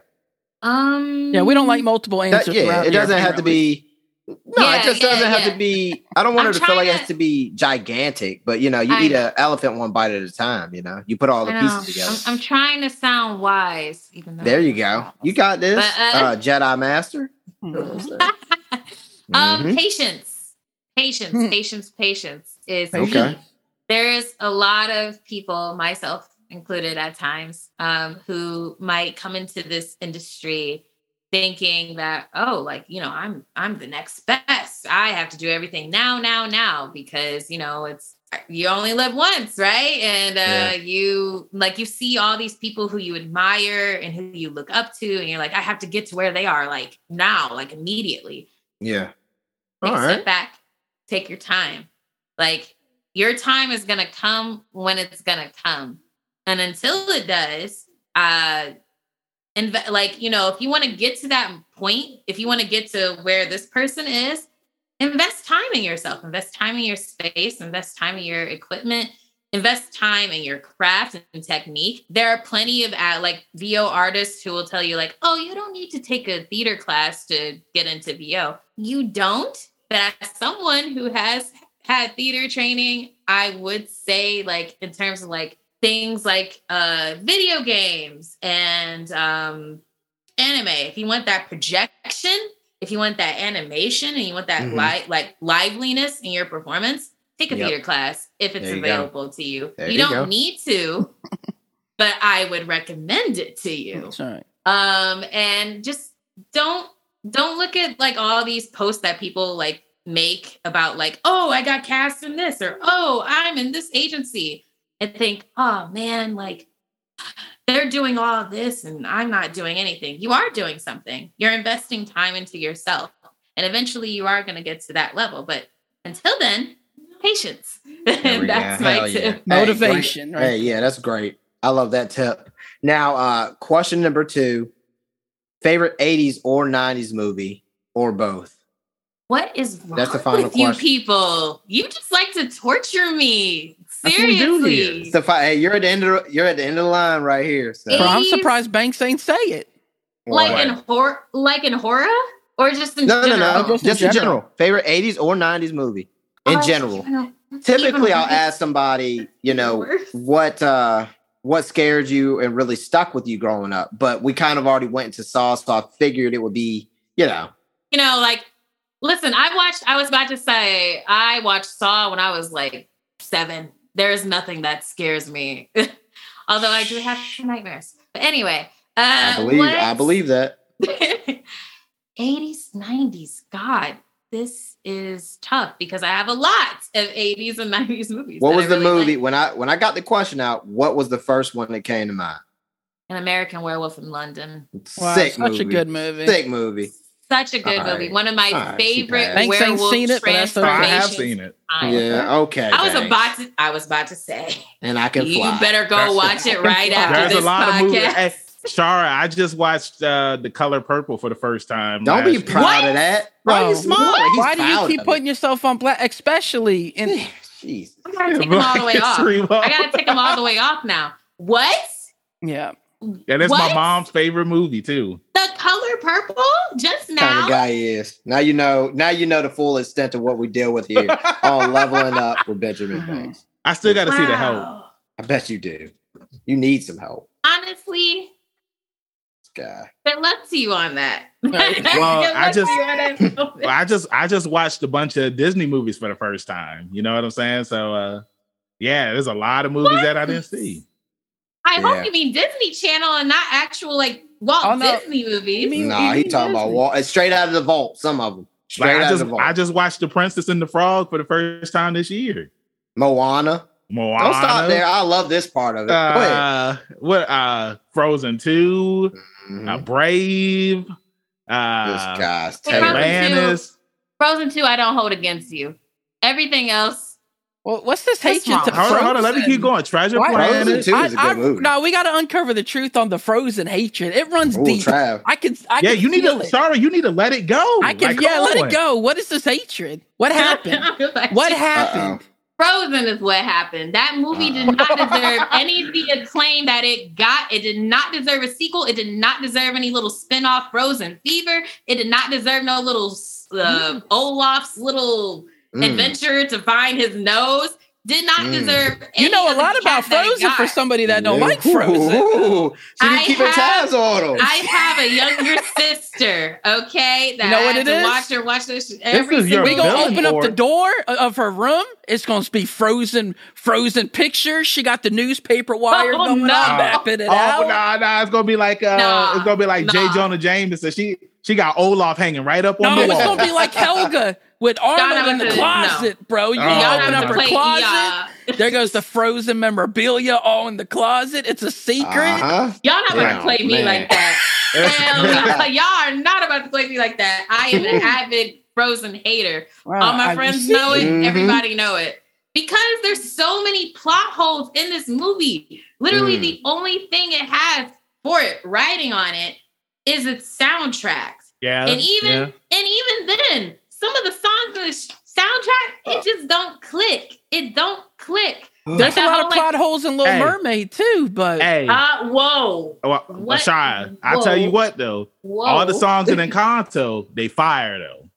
Um. Yeah, we don't like multiple answers. That, yeah, it doesn't have to be... No, yeah, it just yeah, doesn't yeah. have to be. I don't want I'm her to feel like to, it has to be gigantic, but you know, you I, eat an elephant one bite at a time. You know, you put all the know, pieces together. I'm, I'm trying to sound wise, even though there you go. You got this, but, uh, uh, Jedi Master. Mm-hmm. um, patience, patience, mm-hmm. patience, patience is okay. Key. There is a lot of people, myself included, at times, um, who might come into this industry thinking that, oh, like, you know, I'm I'm the next best. I have to do everything now, now, now, because, you know, it's you only live once, right? And uh, yeah. you like you see all these people who you admire and who you look up to, and you're like, I have to get to where they are, like now, like immediately. Yeah. All take right. a step back, take your time. Like your time is gonna come when it's gonna come, and until it does, uh. And like, you know, if you want to get to that point, if you want to get to where this person is, invest time in yourself, invest time in your space, invest time in your equipment, invest time in your craft and technique. There are plenty of uh, like V O artists who will tell you like, oh, you don't need to take a theater class to get into V O. You don't. But as someone who has had theater training, I would say like in terms of like, things like uh, video games and um, anime. If you want that projection, if you want that animation, and you want that mm-hmm. li- like liveliness in your performance, take a yep. theater class if it's available go. to you. There you don't go. need to, but I would recommend it to you. That's right. Um, and just don't don't look at like all these posts that people like make about like, oh, I got cast in this, or oh, I'm in this agency. And think, oh man, like they're doing all this and I'm not doing anything. You are doing something. You're investing time into yourself. And eventually you are going to get to that level. But until then, patience. That's go. my Hell tip. Yeah. Motivation. Hey, right? hey, yeah, that's great. I love that tip. Now, uh, question number two, favorite eighties or nineties movie or both? What is wrong that's the final with question. You people? You just like to torture me. Seriously, so, hey, you're at the end of the, you're at the end of the line right here. So. Bro, I'm surprised Banks ain't say it. Like right. in horror, like in horror, or just in no, general? no, no, just, just in general. general. Favorite eighties or nineties movie? in I, general. I Typically, I'll ask somebody, you know, what uh, what scared you and really stuck with you growing up. But we kind of already went into Saw, so I figured it would be, you know. You know, like, listen, I watched, I was about to say, I watched Saw when I was like seven. There is nothing that scares me. Although I do have nightmares. But anyway. Uh, I believe, what? I believe that. eighties, nineties, God. This is tough because I have a lot of eighties and nineties movies. What was really the movie? Like. When I when I got the question out, what was the first one that came to mind? An American Werewolf in London. Wow, Sick such movie. a good movie. Sick movie. Such a good All movie. Right. One of my All favorite right, werewolf seen it, transformations. But I have seen it. Time. Yeah, okay. I was, about to, I was about to say. And I can you fly. You better go That's watch it right after There's this a lot podcast. Of Shara, I just watched uh, The Color Purple for the first time. Don't be proud what? of that. Bro, Why, are you smiling? Why do you keep putting yourself on black, especially in... Jeez. I gotta take black them all the way off. Month. I gotta take them all the way off now. What? Yeah. Yeah, that's what? my mom's favorite movie, too. The Color Purple? Just now? Kind of guy is. Now you know, now you know the full extent of what we deal with here on Leveling Up with Benjamin Banks. I still gotta wow. see the help. I bet you do. You need some help. Honestly... guy. But luck to you on that. Well, I just, well, I just, I just watched a bunch of Disney movies for the first time. You know what I'm saying? So, uh, yeah, there's a lot of movies what? that I didn't see. I yeah. hope you mean Disney Channel and not actual like Walt oh, no. Disney movies. No, nah, he talking Disney. about Walt. It's straight out of the vault. Some of them. Straight like, out I just, of the vault. I just watched The Princess and the Frog for the first time this year. Moana. Moana. Don't stop there. I love this part of it. Uh, what? Uh, Frozen two. Mm-hmm. Uh, Brave, uh, this Atlantis. Frozen two, Frozen two, I don't hold against you. Everything else. Well, what's this hatred to Frozen? Hold on, hold on, let me keep going. Treasure Why? Planet. Frozen two is a good I, movie. No, we got to uncover the truth on the Frozen hatred. It runs Ooh, deep. Trav. I can, I yeah, can you need to, it. Sorry, you need to let it go. I can, like, yeah, let on. it go. What is this hatred? What happened? like, what happened? Uh-oh. Frozen is what happened. That movie did not deserve any of the acclaim that it got. It did not deserve a sequel. It did not deserve any little spin-off Frozen Fever. It did not deserve no little uh, Olaf's little mm. adventure to find his nose. Did not mm. deserve any. You know a lot about Frozen for somebody that don't yeah. like Frozen. Ooh, she didn't keep her tabs on them. I have a younger sister, okay? That you know I what it to is? Watch her watch this every this single We're going to open up the door of her room. It's going to be Frozen Frozen pictures. She got the newspaper wire oh, going no. on, mapping it oh, out. Oh, no, no. It's going to be like, uh, nah, it's going to be like nah. J. Jonah Jameson. She, she got Olaf hanging right up on no, the wall. No, it's going to be like Helga. With Arnold in the closet, no. bro. You oh, open up her play, closet. Yeah. There goes the Frozen memorabilia all in the closet. It's a secret. Uh-huh. Y'all not about yeah, to play man. me like that. Hell, y'all are not about to play me like that. I am an avid Frozen hater. Wow, all my friends know it. Mm-hmm. Everybody know it. Because there's so many plot holes in this movie. Literally mm. the only thing it has for it, writing on it, is its soundtracks. Yeah. And even yeah. and even then, some of the songs in the soundtrack, it just don't click. It don't click. There's like a lot whole, of plot like, holes in Little hey, Mermaid too, but hey, uh, whoa, well, Shia, I tell you what though, whoa. all the songs in Encanto, they fire though.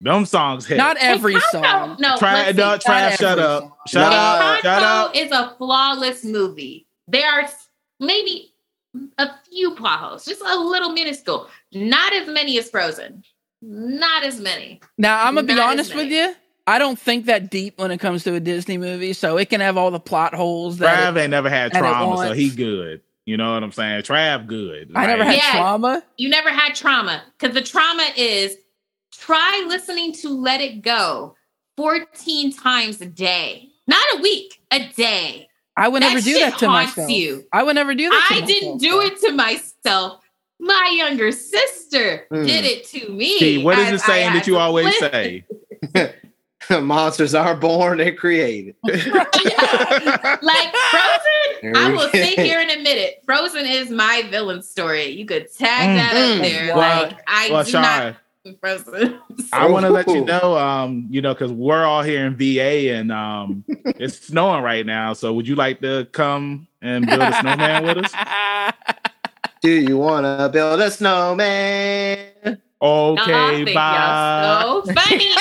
Them songs hit. Not every Encanto, song. No, try, no, try not shut up, song. shut no. up, Encanto shut up. Is a flawless movie. There are maybe a few plot holes, just a little minuscule. Not as many as Frozen. Not as many. Now, I'm going to be honest with you. I don't think that deep when it comes to a Disney movie, so it can have all the plot holes. That Trav it, ain't never had trauma, so he good. You know what I'm saying? Trav good. Right? I never had yeah, trauma. You never had trauma. Because the trauma is try listening to Let It Go fourteen times a day. Not a week, a day. I would that never do that to myself. You. I would never do that to I myself. I didn't do it to myself. My younger sister mm. did it to me. Gee, what is the saying that you always listen. say? Monsters are born and created. Like Frozen, I will sit here and admit it. Frozen is my villain story. You could tag mm. that mm. up there. Well, like I well, do sorry. not Frozen. So. I want to let you know, um, you know, because we're all here in V A and um, it's snowing right now. So would you like to come and build a snowman with us? Do you wanna build a snowman? Okay, no, bye. So funny.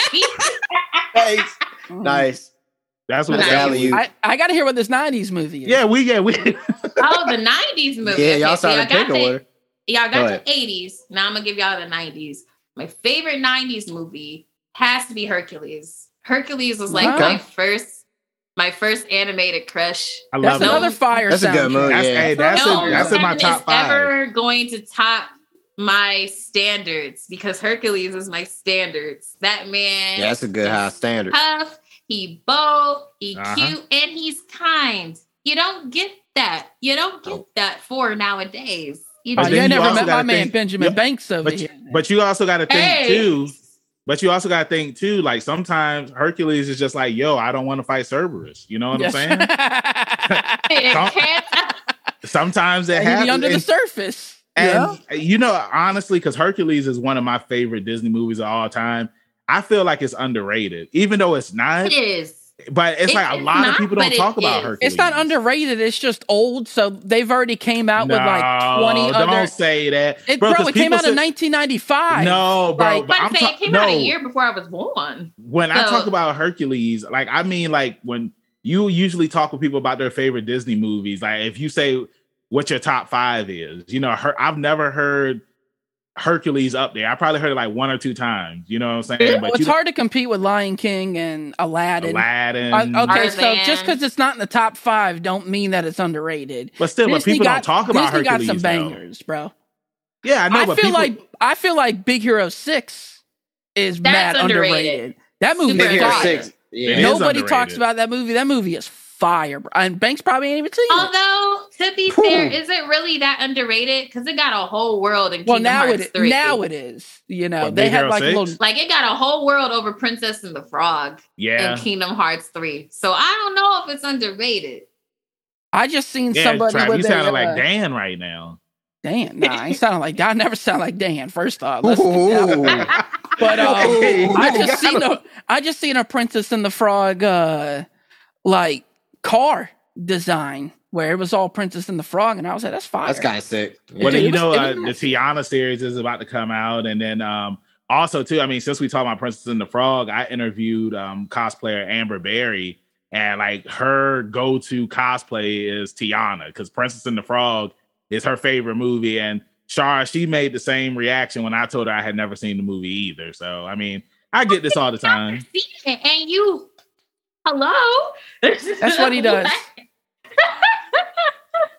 Thanks. Nice. That's what value. I, I got to hear what this nineties movie is. Yeah, we yeah we. Oh, the nineties movie. Yeah, y'all okay, started so picking one. Y'all got Go the eighties. Now I'm gonna give y'all the nineties. My favorite nineties movie has to be Hercules. Hercules was like okay. my first, my first animated crush. I love that's it. Another fire. That's soundtrack. A good movie. That's, yeah. hey, that's no, a, that's in my top five. Ever going to top my standards because Hercules is my standards. That man. Yeah, that's a good high standard. Tough. He bold. He uh-huh. cute, and he's kind. You don't get that. You don't get oh. that for nowadays. You, oh, you ain't never met my man think, Benjamin yep, Banks over but, here. But you also got to think hey. too. But you also got to think too. Like sometimes Hercules is just like, "Yo, I don't want to fight Cerberus." You know what yes. I'm saying? Some, sometimes it happens under and, the surface. And yeah. you know, honestly, because Hercules is one of my favorite Disney movies of all time. I feel like it's underrated, even though it's not. It is. But it's it like a lot not, of people don't talk about Hercules. It's not underrated. It's just old. So they've already came out no, with like twenty don't other. Don't say that. It, bro, bro it came out said, in nineteen ninety-five. No, bro. Like, but I'm saying ta- it came no. out a year before I was born. When so. I talk about Hercules, like, I mean, like, when you usually talk with people about their favorite Disney movies, like, if you say what your top five is, you know, her- I've never heard Hercules up there. I probably heard it like one or two times. You know what I'm saying? Well, but it's hard to compete with Lion King and Aladdin. Aladdin. Uh, okay, Tarzan. So just because it's not in the top five, don't mean that it's underrated. But still, Disney but people got, don't talk about Disney Hercules. Got some bangers, though. Bro. Yeah, I know. I but feel people... like I feel like Big Hero Six is That's mad underrated. underrated. That movie Big is Hero fire. Six. Yeah. Nobody is talks about that movie. That movie is fire, bro. And Banks probably ain't even seen it. Although, to be fair, is it really that underrated? Because it got a whole world in well, Kingdom now Hearts it, three. Now it is. You know, what, they Big had Hero like six? Little... Like, it got a whole world over Princess and the Frog yeah. in Kingdom Hearts three. So, I don't know if it's underrated. I just seen yeah, somebody Trav, with you sounding uh, like Dan right now. Dan? Nah, I ain't sounding like Dan. I never sound like Dan, first off. Let's but uh, I, just seen a, I just seen a Princess and the Frog, uh, like, car design where it was all Princess and the Frog, and I was like, "That's fire." That's kind of sick. Well, Dude, you was, know, uh, nice. The Tiana series is about to come out, and then um, also too. I mean, since we talked about Princess and the Frog, I interviewed um, cosplayer Amber Berry, and like her go-to cosplay is Tiana because Princess and the Frog is her favorite movie. And Shara, she made the same reaction when I told her I had never seen the movie either. So I mean, I get this all the time. And you. Hello? That's what he does.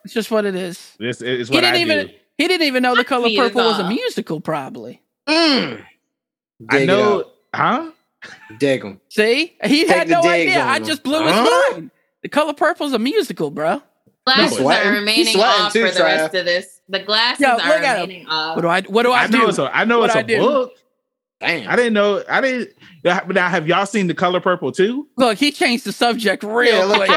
It's just what it is. This is what he didn't I even do. He didn't even know The Color Purple was a musical, probably. Mm. I know. Huh? Dig him. See? He Take had no idea. I just blew him. his huh? mind. The Color Purple's a musical, bro. Glasses are remaining off too, for the rest of this. The glasses Yo, are remaining him. off. What do I What do I, I do? Know a, I know what it's I a book. Damn. I didn't know. I didn't. Now, have y'all seen The Color Purple too? Look, he changed the subject real yeah, quick.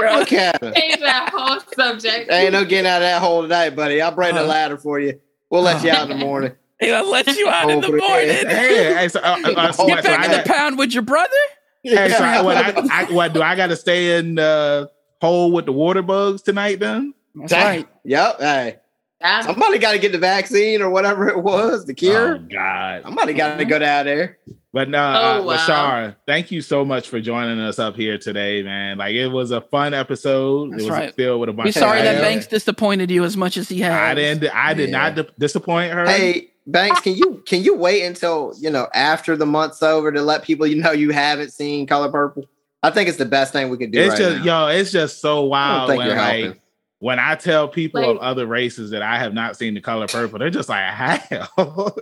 Look at him. Changed that whole subject. Ain't no getting out of that hole tonight, buddy. I'll bring uh, the ladder for you. We'll let uh, you out in the morning. He'll let you out in the morning. Hey, hey, so, uh, uh, so, get so back I, in the pound with your brother. Hey, so I, what, I, I, what do I got to stay in the uh, hole with the water bugs tonight? Then that's Damn. right. Yep. Hey. Somebody got to get the vaccine or whatever it was, the cure. Oh, God. Somebody got to go down there. But no, oh, uh, wow. Shara, thank you so much for joining us up here today, man. Like, it was a fun episode. That's it was right. filled with a bunch We're of... We're sorry that Banks disappointed you as much as he has. I didn't. I did yeah. not di- disappoint her. Hey, Banks, can you can you wait until, you know, after the month's over to let people you know you haven't seen Color Purple? I think it's the best thing we could do it's right just, now. Yo, it's just so wild. I don't think you're helping. Like, when I tell people like, of other races that I have not seen The Color Purple, they're just like, "How?" like,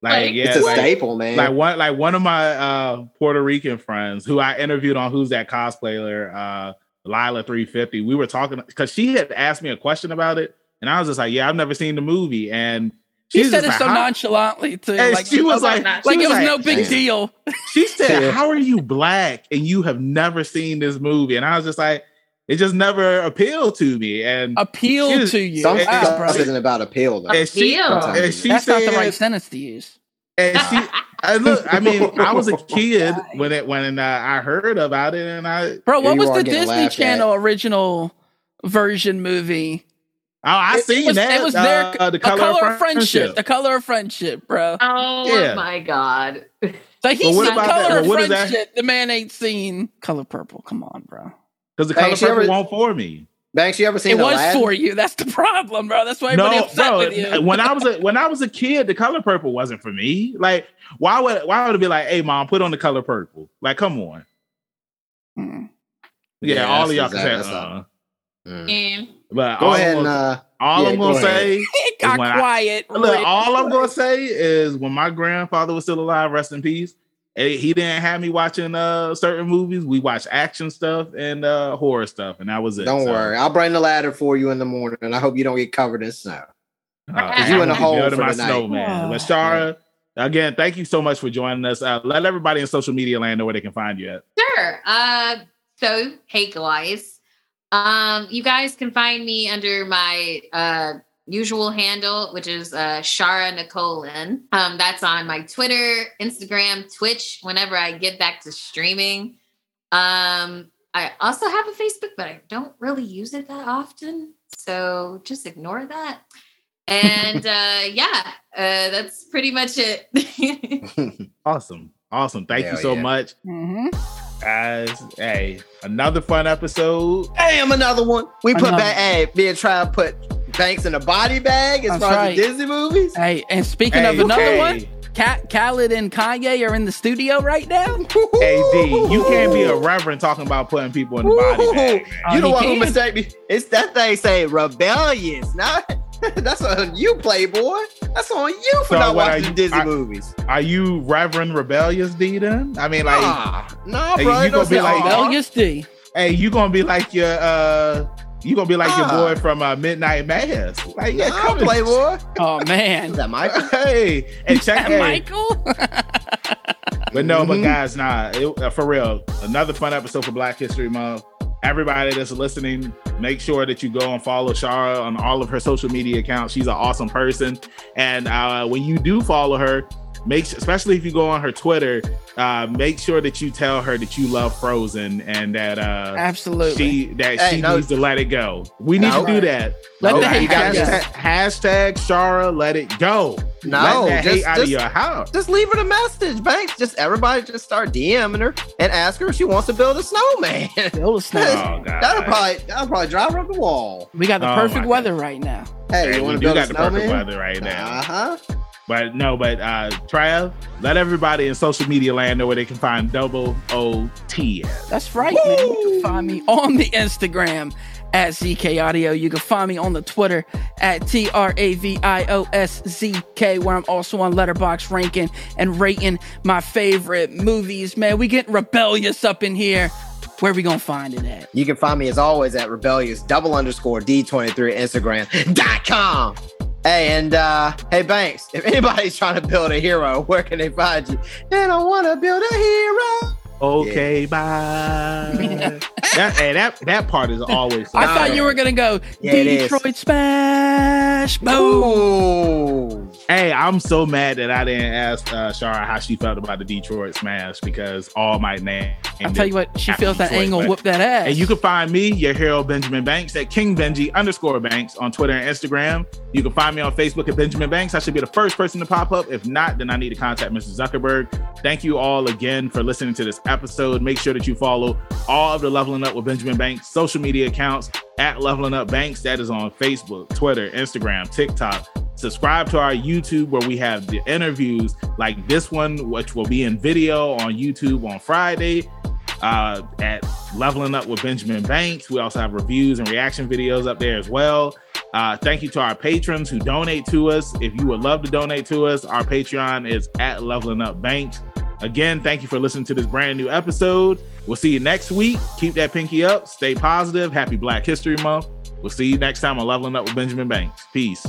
like, yeah, it's a like, staple, man. Like one, like one of my uh, Puerto Rican friends who I interviewed on Who's That Cosplayer, uh, Lila three fifty. We were talking because she had asked me a question about it, and I was just like, "Yeah, I've never seen the movie." And she said it like, so how? nonchalantly too. And like she was like, like, like it was like, no big man. deal. She said, "How are you black and you have never seen this movie?" And I was just like. It just never appealed to me. And appeal to you. Some stuff isn't about appeal, though. And she, appeal. And she That's said, not the right sentence to use. And she, I look, I mean, I was a kid when it when uh, I heard about it, and I bro, what was the Disney Channel at. original version movie? Oh, I it, seen it was, that. It was their uh, the color, color of friendship. friendship. The Color of Friendship, bro. Oh yeah. my God. So he's well, the color well, of French shit. The man ain't seen Color Purple. Come on, bro. Because the Banks, Color Purple won't for me. Banks, you ever seen it? It was Aladdin? For you. That's the problem, bro. That's why everybody no, upset bro, with you. when I was a when I was a kid, the Color Purple wasn't for me. Like, why would why would it be like, hey, mom, put on the Color Purple? Like, come on. Hmm. Yeah, yeah, all of y'all exactly, can say. Uh, mm. But go all ahead. I'm gonna, and, uh, all yeah, I'm gonna go say, it got quiet. I, look, all I'm gonna say is when my grandfather was still alive, rest in peace. He didn't have me watching uh, certain movies. We watched action stuff and uh, horror stuff, and that was it. Don't so. worry, I'll bring the ladder for you in the morning, and I hope you don't get covered in snow. Uh, you in the hole for my snowman. But Shara, again, thank you so much for joining us. Uh, let everybody in social media land know where they can find you at. Sure. Uh, so hey guys, um, you guys can find me under my uh, usual handle, which is uh, Shara Nicolin. Um, that's on my Twitter, Instagram, Twitch, whenever I get back to streaming. Um, I also have a Facebook, but I don't really use it that often. So just ignore that. And uh, yeah, uh, that's pretty much it. Awesome. Awesome. Thank Hell you so yeah. much. Mm-hmm. Guys, hey, another fun episode. Damn, another one. We put another. back, hey, being trying to put Banks in a body bag as That's far right. as the Disney movies. Hey, and speaking hey, of another hey. one, Ka- Khaled and Kanye are in the studio right now. Hey, D, you can't be a reverend talking about putting people in the body bag. Oh, you don't want to mistake me. It's that thing saying rebellious, not. That's on you, Playboy. That's on you for so not watching you, Disney are, movies. Are you Reverend Rebellious D then? I mean, like, nah, nah hey, bro. You gonna be like Rebellious D. Hey, you gonna be like your, uh, you gonna be like uh, your boy from uh, Midnight Mass. Like, yeah, nah, come Playboy. Oh man, is that Michael? Hey, and check that hey. Michael. But no, mm-hmm. but guys, nah, it, uh, for real, another fun episode for Black History Month. Everybody that's listening, make sure that you go and follow Shara on all of her social media accounts. She's an awesome person. And uh, when you do follow her, make sure, especially if you go on her Twitter, uh, make sure that you tell her that you love Frozen and that uh, absolutely she, that hey, she no, needs to let it go. We need no, to do that. Let no, the hate hashtag, hashtag Shara let it go. No, let that just, hate out just, of your house. Just leave her the message, Banks. Just everybody just start DMing her and ask her if she wants to build a snowman. Build a snowman. Oh, that'll probably that'll probably drive her up the wall. We got the oh, perfect weather God. right now. Hey, hey you want to build got a snowman? The perfect weather right now. Uh-huh. But no, but uh, Trav, let everybody in social media land know where they can find Double O-T. That's right, Woo! man. You can find me on the Instagram at Z K Audio. You can find me on the Twitter at T R A V I O S Z K, where I'm also on Letterboxd ranking and rating my favorite movies. Man, we get rebellious up in here. Where are we going to find it at? You can find me, as always, at rebellious double underscore D twenty-three Instagram dot com. Hey, and uh, hey, Banks, if anybody's trying to build a hero, where can they find you? They don't want to build a hero. Okay, yeah. bye. that, hey, that, that part is always... I thought you were going to go, yeah, Detroit Smash, boom. Ooh. Hey, I'm so mad that I didn't ask uh, Shara how she felt about the Detroit Smash because all my name... I'll tell you what, she feels that angle, whoop that ass. And you can find me, your hero, Benjamin Banks, at KingBenji underscore Banks on Twitter and Instagram. You can find me on Facebook at Benjamin Banks. I should be the first person to pop up. If not, then I need to contact Mister Zuckerberg. Thank you all again for listening to this episode. Make sure that you follow all of the Leveling Up with Benjamin Banks social media accounts at Leveling Up Banks. That is on Facebook, Twitter, Instagram, TikTok. Subscribe to our YouTube where we have the interviews like this one, which will be in video on YouTube on Friday uh, at Leveling Up with Benjamin Banks. We also have reviews and reaction videos up there as well. Uh, thank you to our patrons who donate to us. If you would love to donate to us, our Patreon is at Leveling Up Banks. Again, thank you for listening to this brand new episode. We'll see you next week. Keep that pinky up. Stay positive. Happy Black History Month. We'll see you next time on Leveling Up with Benjamin Banks. Peace.